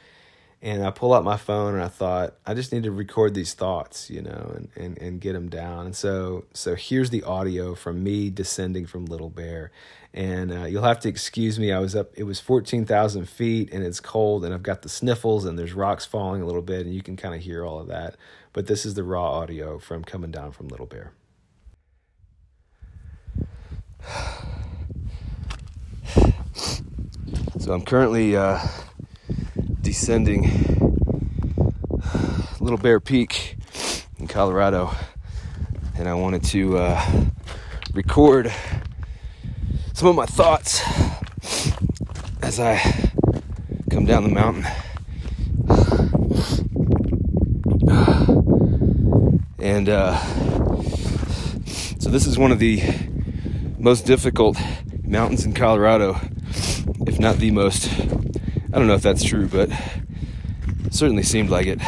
And I pull out my phone and I thought, I just need to record these thoughts, you know, and, and, and get them down. And so so here's the audio from me descending from Little Bear. And uh, you'll have to excuse me. I was up, it was fourteen thousand feet, and it's cold, and I've got the sniffles, and there's rocks falling a little bit, and you can kind of hear all of that. But this is the raw audio from coming down from Little Bear. So I'm currently... Uh, descending Little Bear Peak in Colorado, and I wanted to uh, record some of my thoughts as I come down the mountain. And uh, so this is one of the most difficult mountains in Colorado, if not the most. I don't know if that's true, but it certainly seemed like it.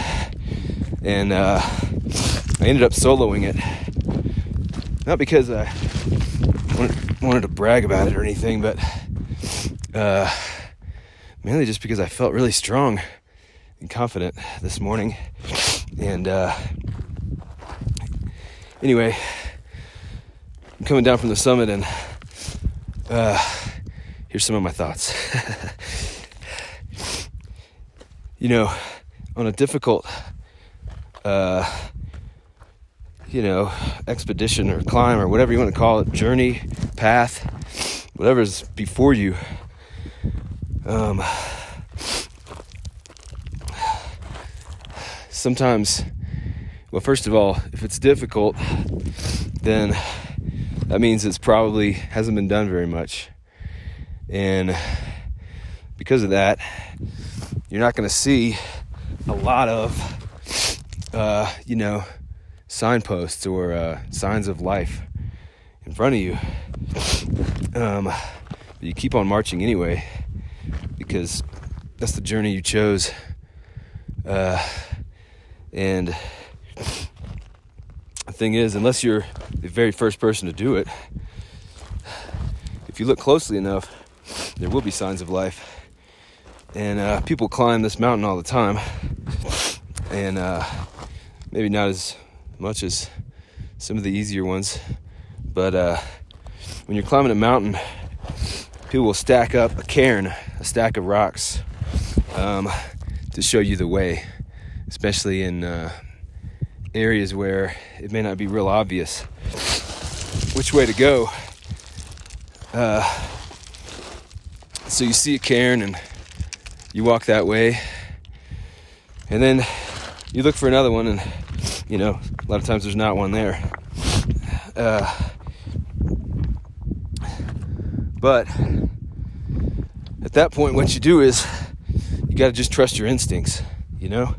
And uh, I ended up soloing it. Not because I wanted, wanted to brag about it or anything, but uh, mainly just because I felt really strong and confident this morning. And uh, anyway, I'm coming down from the summit, and uh, here's some of my thoughts. You know, on a difficult uh, you know, expedition or climb or whatever you want to call it, journey, path, whatever's before you. Um, sometimes, well, first of all, if it's difficult, then that means it's probably hasn't been done very much. And because of that, you're not going to see a lot of, uh, you know, signposts or uh, signs of life in front of you. Um, but you keep on marching anyway, because that's the journey you chose. Uh, and the thing is, unless you're the very first person to do it, if you look closely enough, there will be signs of life. And uh, people climb this mountain all the time, and uh, maybe not as much as some of the easier ones, but uh, when you're climbing a mountain, people will stack up a cairn, a stack of rocks, um, to show you the way, especially in uh, areas where it may not be real obvious which way to go. Uh, so you see a cairn and you walk that way, and then you look for another one, and, you know, a lot of times there's not one there. Uh, but at that point, what you do is you got to just trust your instincts, you know?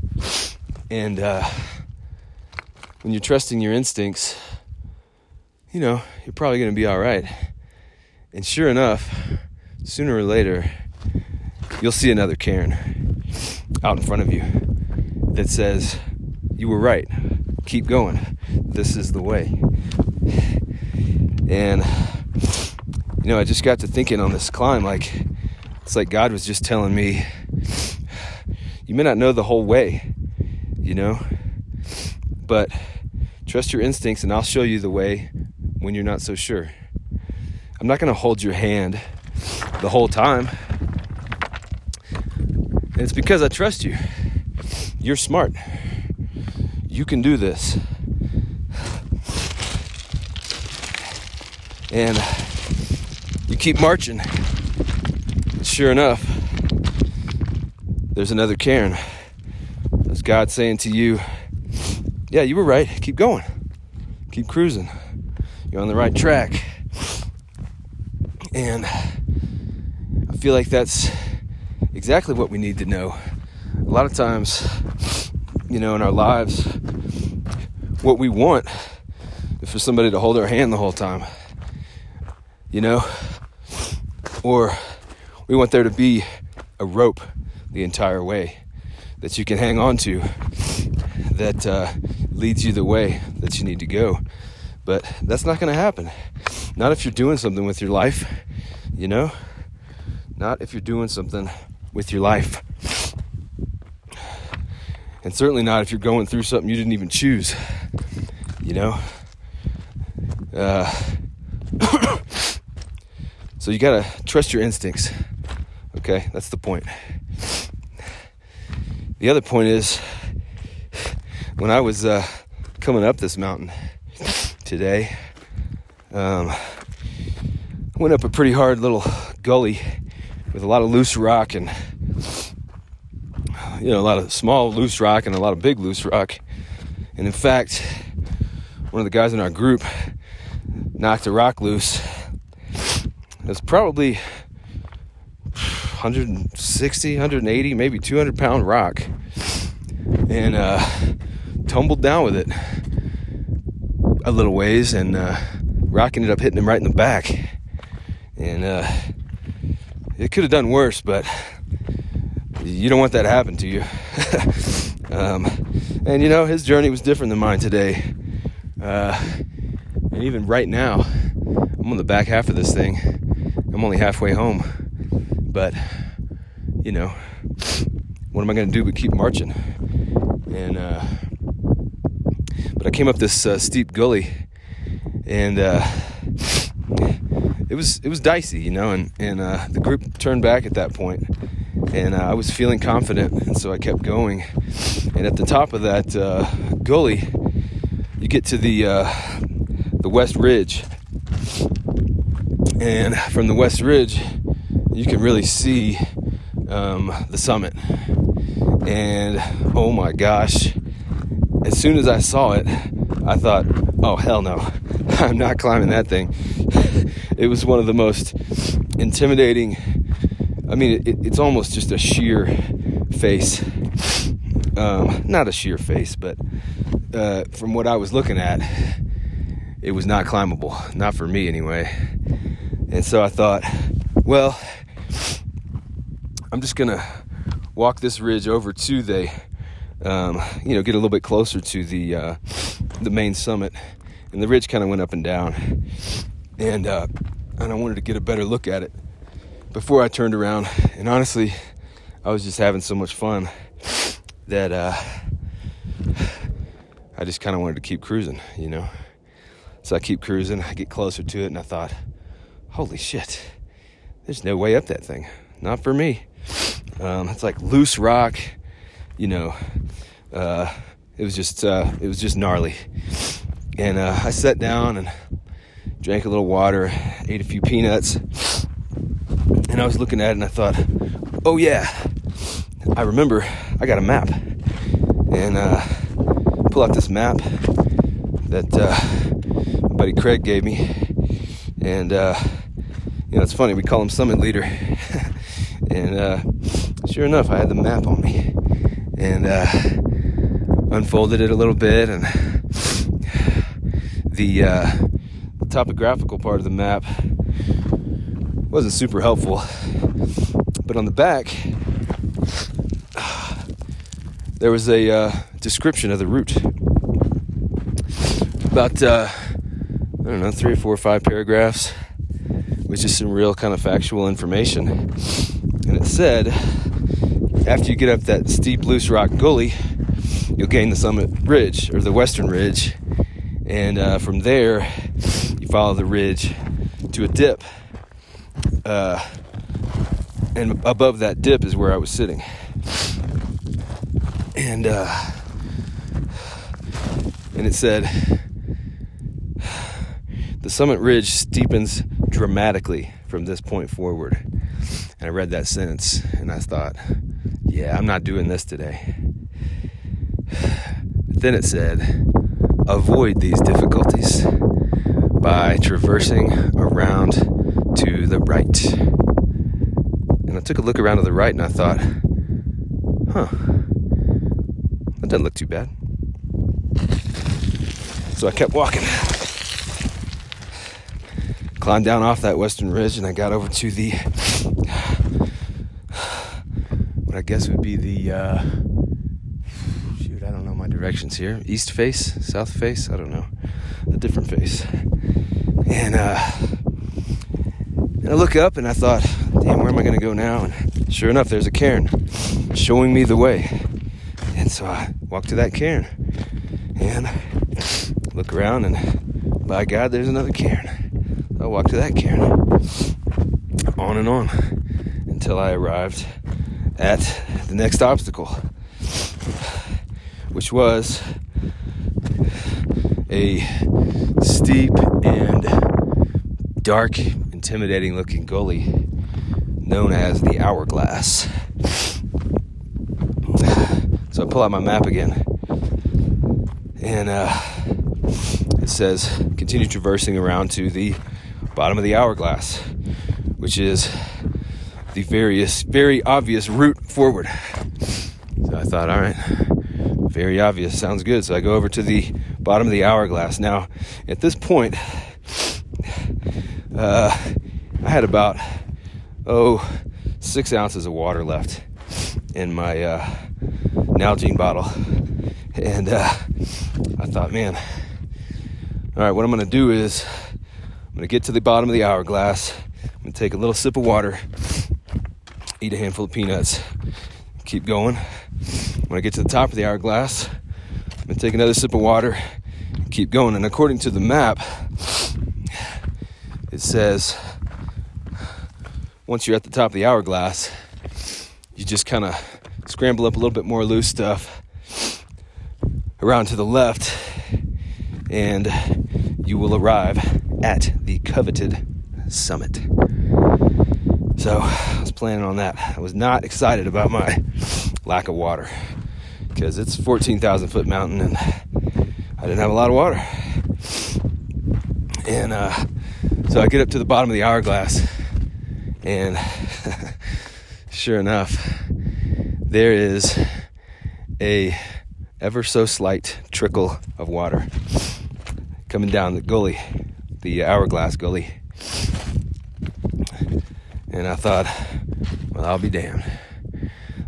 And uh, when you're trusting your instincts, you know, you're probably going to be all right. And sure enough, sooner or later, you'll see another cairn out in front of you that says, you were right, keep going, this is the way. And, you know, I just got to thinking on this climb, like, it's like God was just telling me, you may not know the whole way, you know, but trust your instincts and I'll show you the way when you're not so sure. I'm not going to hold your hand the whole time. It's because I trust you. You're smart. You can do this. And you keep marching. Sure enough, there's another cairn. That's God saying to you, yeah, you were right. Keep going. Keep cruising. You're on the right track. And I feel like that's exactly what we need to know. A lot of times, you know, in our lives, what we want is for somebody to hold our hand the whole time, you know, or we want there to be a rope the entire way that you can hang on to, that uh, leads you the way that you need to go. But that's not going to happen. Not if you're doing something with your life, you know, not if you're doing something with your life. And certainly not if you're going through something you didn't even choose, you know? Uh, so you gotta trust your instincts, okay? That's the point. The other point is, when I was uh, coming up this mountain today, um, I went up a pretty hard little gully with a lot of loose rock, and, you know, a lot of small loose rock and a lot of big loose rock. And in fact, one of the guys in our group knocked a rock loose. It was probably one sixty, one eighty, maybe two hundred pound rock, and uh, tumbled down with it a little ways, and uh, rock ended up hitting him right in the back. And uh, it could have done worse, but you don't want that to happen to you. um, and, you know, his journey was different than mine today. Uh, and even right now, I'm on the back half of this thing. I'm only halfway home. But, you know, what am I going to do but keep marching? And uh, but I came up this uh, steep gully, and uh, it was it was dicey, you know, and, and uh, the group turned back at that point. And uh, I was feeling confident, and so I kept going. And And at the top of that uh, gully, you get to the uh, the West Ridge. And from the West Ridge, you can really see um, the summit. And oh my gosh, as soon as I saw it, I thought, oh hell no, I'm not climbing that thing. It was one of the most intimidating, I mean, it, it's almost just a sheer face. Um, not a sheer face, but uh, from what I was looking at, it was not climbable. Not for me anyway. And so I thought, well, I'm just going to walk this ridge over to the, um, you know, get a little bit closer to the uh, the main summit. And the ridge kind of went up and down. And, uh, and I wanted to get a better look at it before I turned around. And honestly, I was just having so much fun that uh, I just kind of wanted to keep cruising, you know. So I keep cruising, I get closer to it, and I thought, holy shit, there's no way up that thing. Not for me. Um, it's like loose rock, you know. Uh, it was just, uh, it was just gnarly. And uh, I sat down and drank a little water, ate a few peanuts, and I was looking at it, and I thought, oh yeah, I remember I got a map, and uh, pull out this map that uh, my buddy Craig gave me, and uh, you know, it's funny, we call him Summit Leader, and uh, sure enough, I had the map on me, and uh, unfolded it a little bit, and the, uh, the topographical part of the map wasn't super helpful, but on the back, there was a uh, description of the route. About, uh, I don't know, three or four or five paragraphs, which is some real kind of factual information. And it said, after you get up that steep, loose rock gully, you'll gain the summit ridge, or the western ridge. And uh, from there, you follow the ridge to a dip. Uh, and above that dip is where I was sitting. And uh, and it said, the summit ridge steepens dramatically from this point forward. And I read that sentence, and I thought, yeah, I'm not doing this today. But then it said, avoid these difficulties by traversing around to the right. And I took a look around to the right, and I thought, huh. Doesn't look too bad. So I kept walking, climbed down off that western ridge, and I got over to the what I guess would be the uh shoot, I don't know my directions here, east face, south face, I don't know, a different face. And uh and I look up and I thought, damn, where am I gonna go now? And sure enough, there's a cairn showing me the way. And so I walk to that cairn and look around, and by God, there's another cairn. I walk to that cairn, on and on, until I arrived at the next obstacle, which was a steep and dark, intimidating looking gully known as the Hourglass. So I pull out my map again, and uh, it says, continue traversing around to the bottom of the Hourglass, which is the various, very obvious route forward. So I thought, all right, very obvious, sounds good. So I go over to the bottom of the Hourglass. Now, at this point, uh, I had about, oh, six ounces of water left in my uh, Nalgene bottle, and uh, I thought, man, all right, what I'm going to do is I'm going to get to the bottom of the Hourglass, I'm going to take a little sip of water, eat a handful of peanuts, keep going. When I get to the top of the Hourglass, I'm going to take another sip of water, keep going. And according to the map, it says once you're at the top of the Hourglass, you just kind of scramble up a little bit more loose stuff, around to the left, and you will arrive at the coveted summit. So I was planning on that. I was not excited about my lack of water because it's a fourteen thousand foot mountain and I didn't have a lot of water. And uh, so I get up to the bottom of the hourglass, and sure enough, there is a ever so slight trickle of water coming down the gully, the hourglass gully. And I thought, well, I'll be damned.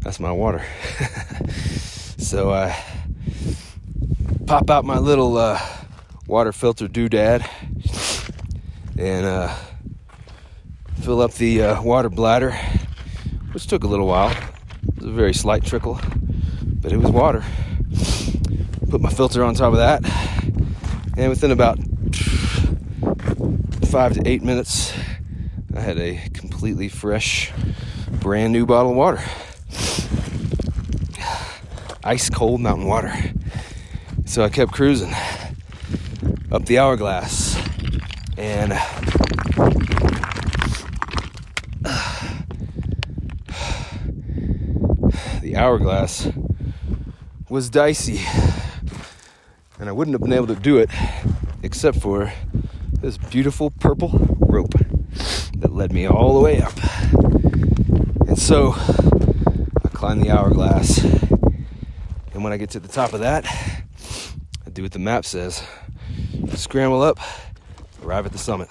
That's my water. So I pop out my little uh, water filter doodad and uh, fill up the uh, water bladder, which took a little while. It was a very slight trickle, but it was water. Put my filter on top of that, and within about five to eight minutes, I had a completely fresh, brand new bottle of water. Ice cold mountain water. So I kept cruising up the hourglass, and the hourglass was dicey, and I wouldn't have been able to do it except for this beautiful purple rope that led me all the way up. And so I climb the hourglass, and when I get to the top of that, I do what the map says. I scramble up, arrive at the summit.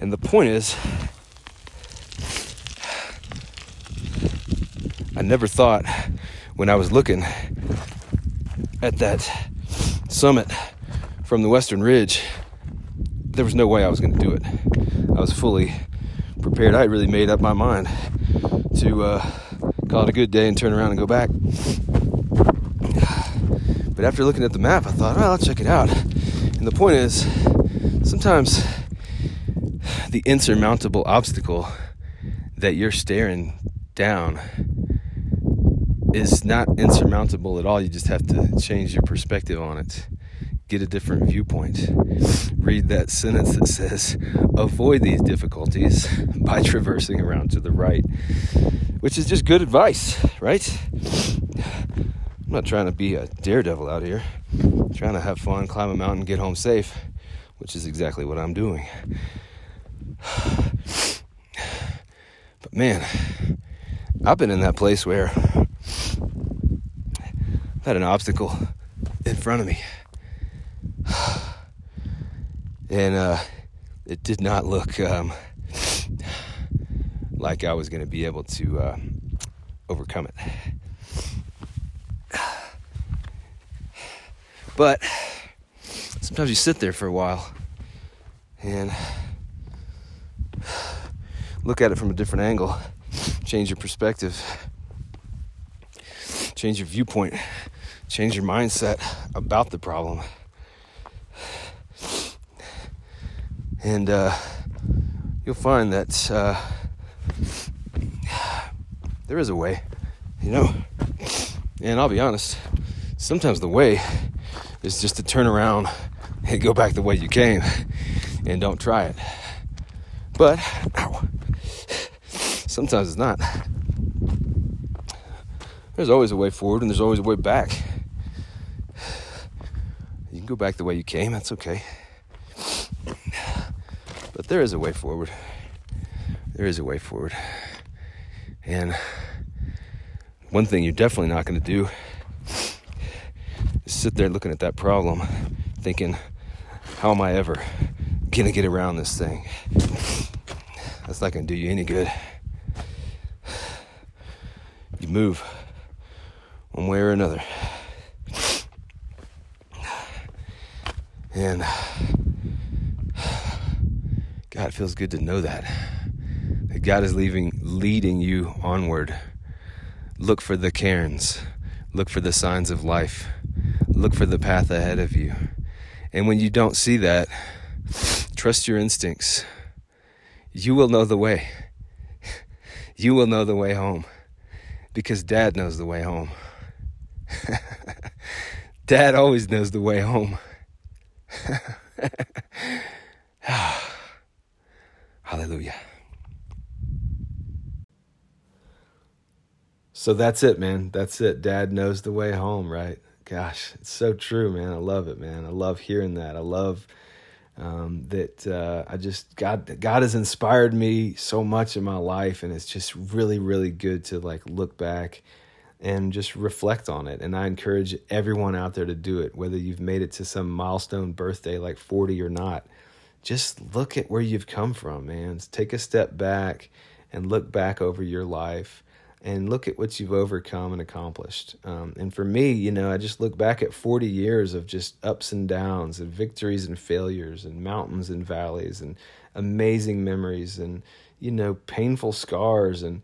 And the point is, I never thought when I was looking at that summit from the western ridge, there was no way I was going to do it. I was fully prepared. I had really made up my mind to uh, call it a good day and turn around and go back. But after looking at the map, I thought, well, I'll check it out. And the point is, sometimes the insurmountable obstacle that you're staring down is not insurmountable at all. You just have to change your perspective on it. Get a different viewpoint. Read that sentence that says, avoid these difficulties by traversing around to the right, which is just good advice, right? I'm not trying to be a daredevil out here. I'm trying to have fun, climb a mountain, get home safe, which is exactly what I'm doing. But man, I've been in that place where I've had an obstacle in front of me. And uh, it did not look um, like I was going to be able to uh, overcome it. But sometimes you sit there for a while and look at it from a different angle, change your perspective, change your viewpoint, change your mindset about the problem. And uh, you'll find that uh, there is a way, you know. And I'll be honest, sometimes the way is just to turn around and go back the way you came and don't try it. But ow, sometimes it's not. There's always a way forward and there's always a way back. You can go back the way you came, that's okay. But there is a way forward. There is a way forward. And one thing you're definitely not going to do is sit there looking at that problem, thinking, how am I ever going to get around this thing? That's not going to do you any good. You move one way or another. And God, it feels good to know that. That God is leaving, leading you onward. Look for the cairns. Look for the signs of life. Look for the path ahead of you. And when you don't see that, trust your instincts. You will know the way. You will know the way home. Because Dad knows the way home. Dad always knows the way home. Hallelujah. So that's it, man. That's it. Dad knows the way home, right? Gosh, it's so true, man. I love it, man. I love hearing that. I love um, that uh, I just, God, God has inspired me so much in my life, and it's just really, really good to like look back and just reflect on it. And I encourage everyone out there to do it, whether you've made it to some milestone birthday like forty or not. Just look at where you've come from, man. Take a step back and look back over your life and look at what you've overcome and accomplished. Um, and for me, you know, I just look back at forty years of just ups and downs and victories and failures and mountains and valleys and amazing memories and, you know, painful scars and,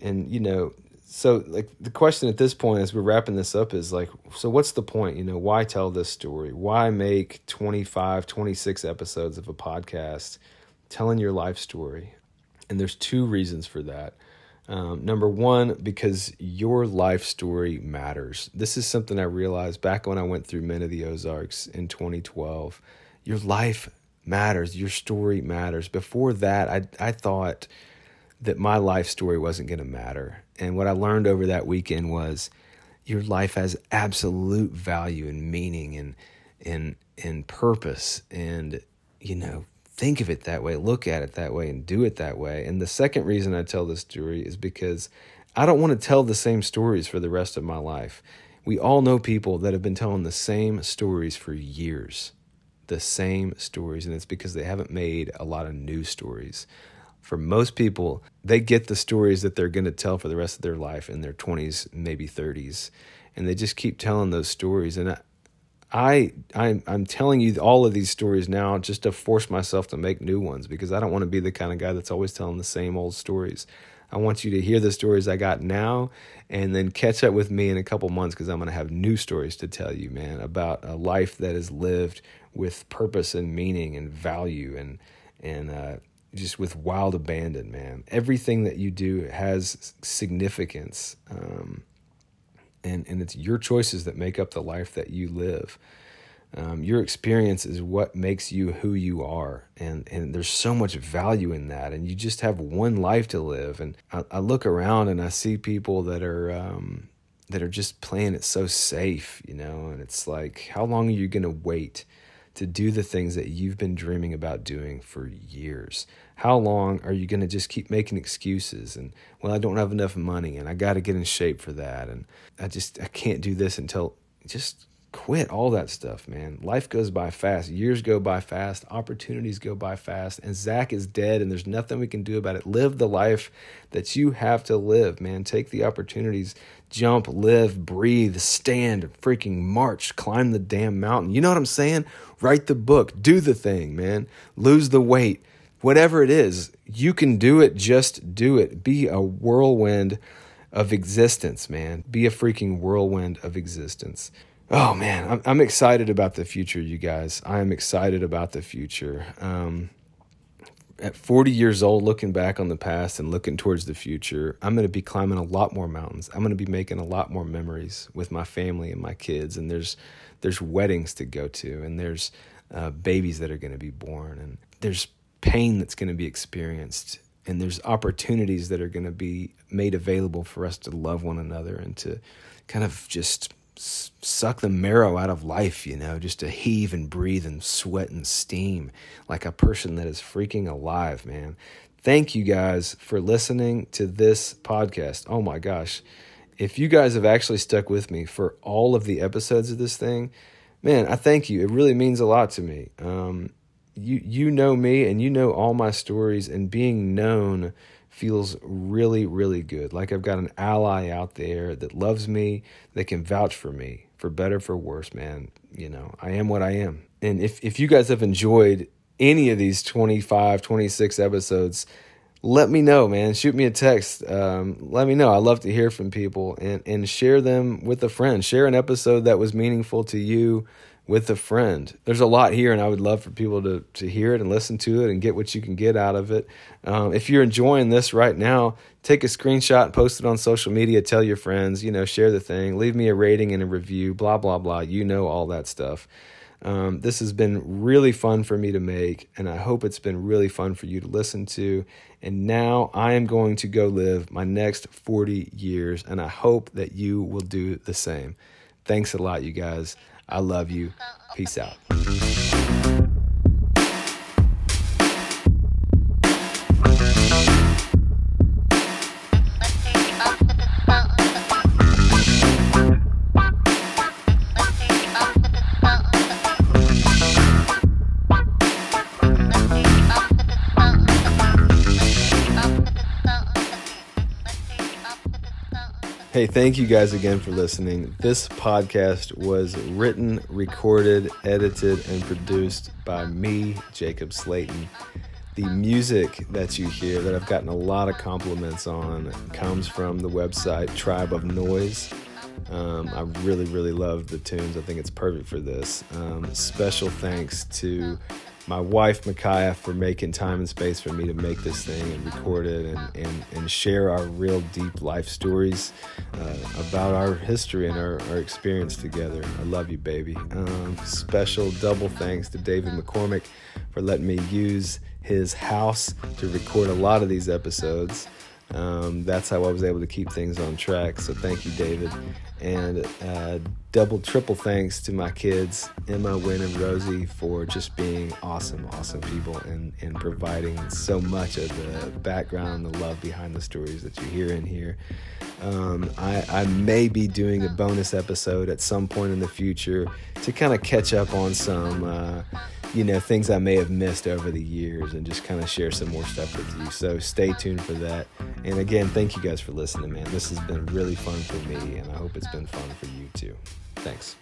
and, you know, so like the question at this point as we're wrapping this up is like, so what's the point? You know, why tell this story? Why make twenty-five, twenty-six episodes of a podcast telling your life story? And there's two reasons for that. Um, number one, because your life story matters. This is something I realized back when I went through Men of the Ozarks in twenty twelve. Your life matters. Your story matters. Before that, I I thought that my life story wasn't going to matter. And what I learned over that weekend was your life has absolute value and meaning and and and purpose. And, you know, think of it that way, look at it that way, and do it that way. And the second reason I tell this story is because I don't want to tell the same stories for the rest of my life. We all know people that have been telling the same stories for years, the same stories, and it's because they haven't made a lot of new stories. For most people, they get the stories that they're going to tell for the rest of their life in their twenties, maybe thirties, and they just keep telling those stories. And I, I, I'm, I'm telling you all of these stories now just to force myself to make new ones, because I don't want to be the kind of guy that's always telling the same old stories. I want you to hear the stories I got now and then catch up with me in a couple months, because I'm going to have new stories to tell you, man, about a life that is lived with purpose and meaning and value and, and, uh, just with wild abandon, man. Everything that you do has significance. Um, and, and it's your choices that make up the life that you live. Um, your experience is what makes you who you are. And, and there's so much value in that. And you just have one life to live. And I, I look around and I see people that are, um, that are just playing it so safe, you know, and it's like, how long are you going to wait to do the things that you've been dreaming about doing for years? How long are you going to just keep making excuses? And, well, I don't have enough money, and I got to get in shape for that, and I just, I can't do this until, just quit all that stuff, man. Life goes by fast. Years go by fast. Opportunities go by fast. And Zach is dead, and there's nothing we can do about it. Live the life that you have to live, man. Take the opportunities. Jump, live, breathe, stand, freaking march, climb the damn mountain. You know what I'm saying? Write the book. Do the thing, man. Lose the weight. Whatever it is, you can do it. Just do it. Be a whirlwind of existence, man. Be a freaking whirlwind of existence. Oh, man, I'm, I'm excited about the future, you guys. I am excited about the future. Um, at forty years old, looking back on the past and looking towards the future, I'm going to be climbing a lot more mountains. I'm going to be making a lot more memories with my family and my kids. And there's there's weddings to go to, and there's uh, babies that are going to be born, and there's pain that's going to be experienced, and there's opportunities that are going to be made available for us to love one another and to kind of just suck the marrow out of life, you know, just to heave and breathe and sweat and steam like a person that is freaking alive, man. Thank you guys for listening to this podcast. Oh my gosh. If you guys have actually stuck with me for all of the episodes of this thing, man, I thank you. It really means a lot to me. Um, you, you know me, and you know all my stories, and being known feels really, really good. Like I've got an ally out there that loves me, that can vouch for me, for better, for worse, man. You know, I am what I am. And if, if you guys have enjoyed any of these twenty-five, twenty-six episodes, let me know, man. Shoot me a text. Um, let me know. I love to hear from people, and, and share them with a friend. Share an episode that was meaningful to you with a friend. There's a lot here, and I would love for people to, to hear it and listen to it and get what you can get out of it. Um, if you're enjoying this right now, take a screenshot, post it on social media, tell your friends, you know, share the thing, leave me a rating and a review, blah, blah, blah. You know, all that stuff. Um, this has been really fun for me to make, and I hope it's been really fun for you to listen to. And now I am going to go live my next forty years, and I hope that you will do the same. Thanks a lot, you guys. I love you. Peace out. Hey, thank you guys again for listening. This podcast was written, recorded, edited, and produced by me, Jacob Slayton. The music that you hear, that I've gotten a lot of compliments on, comes from the website Tribe of Noise. Um, I really, really love the tunes. I think it's perfect for this. Um, special thanks to my wife, Micaiah, for making time and space for me to make this thing and record it and, and, and share our real deep life stories uh, about our history and our, our experience together. I love you, baby. Um, special double thanks to David McCormick for letting me use his house to record a lot of these episodes. Um, that's how I was able to keep things on track. So thank you, David. And uh, double, triple thanks to my kids, Emma, Wynn, and Rosie, for just being awesome, awesome people and, and providing so much of the background and the love behind the stories that you hear in here. Um, I, I may be doing a bonus episode at some point in the future to kind of catch up on some... Uh, you know, things I may have missed over the years and just kind of share some more stuff with you. So stay tuned for that. And again, thank you guys for listening, man. This has been really fun for me, and I hope it's been fun for you too. Thanks.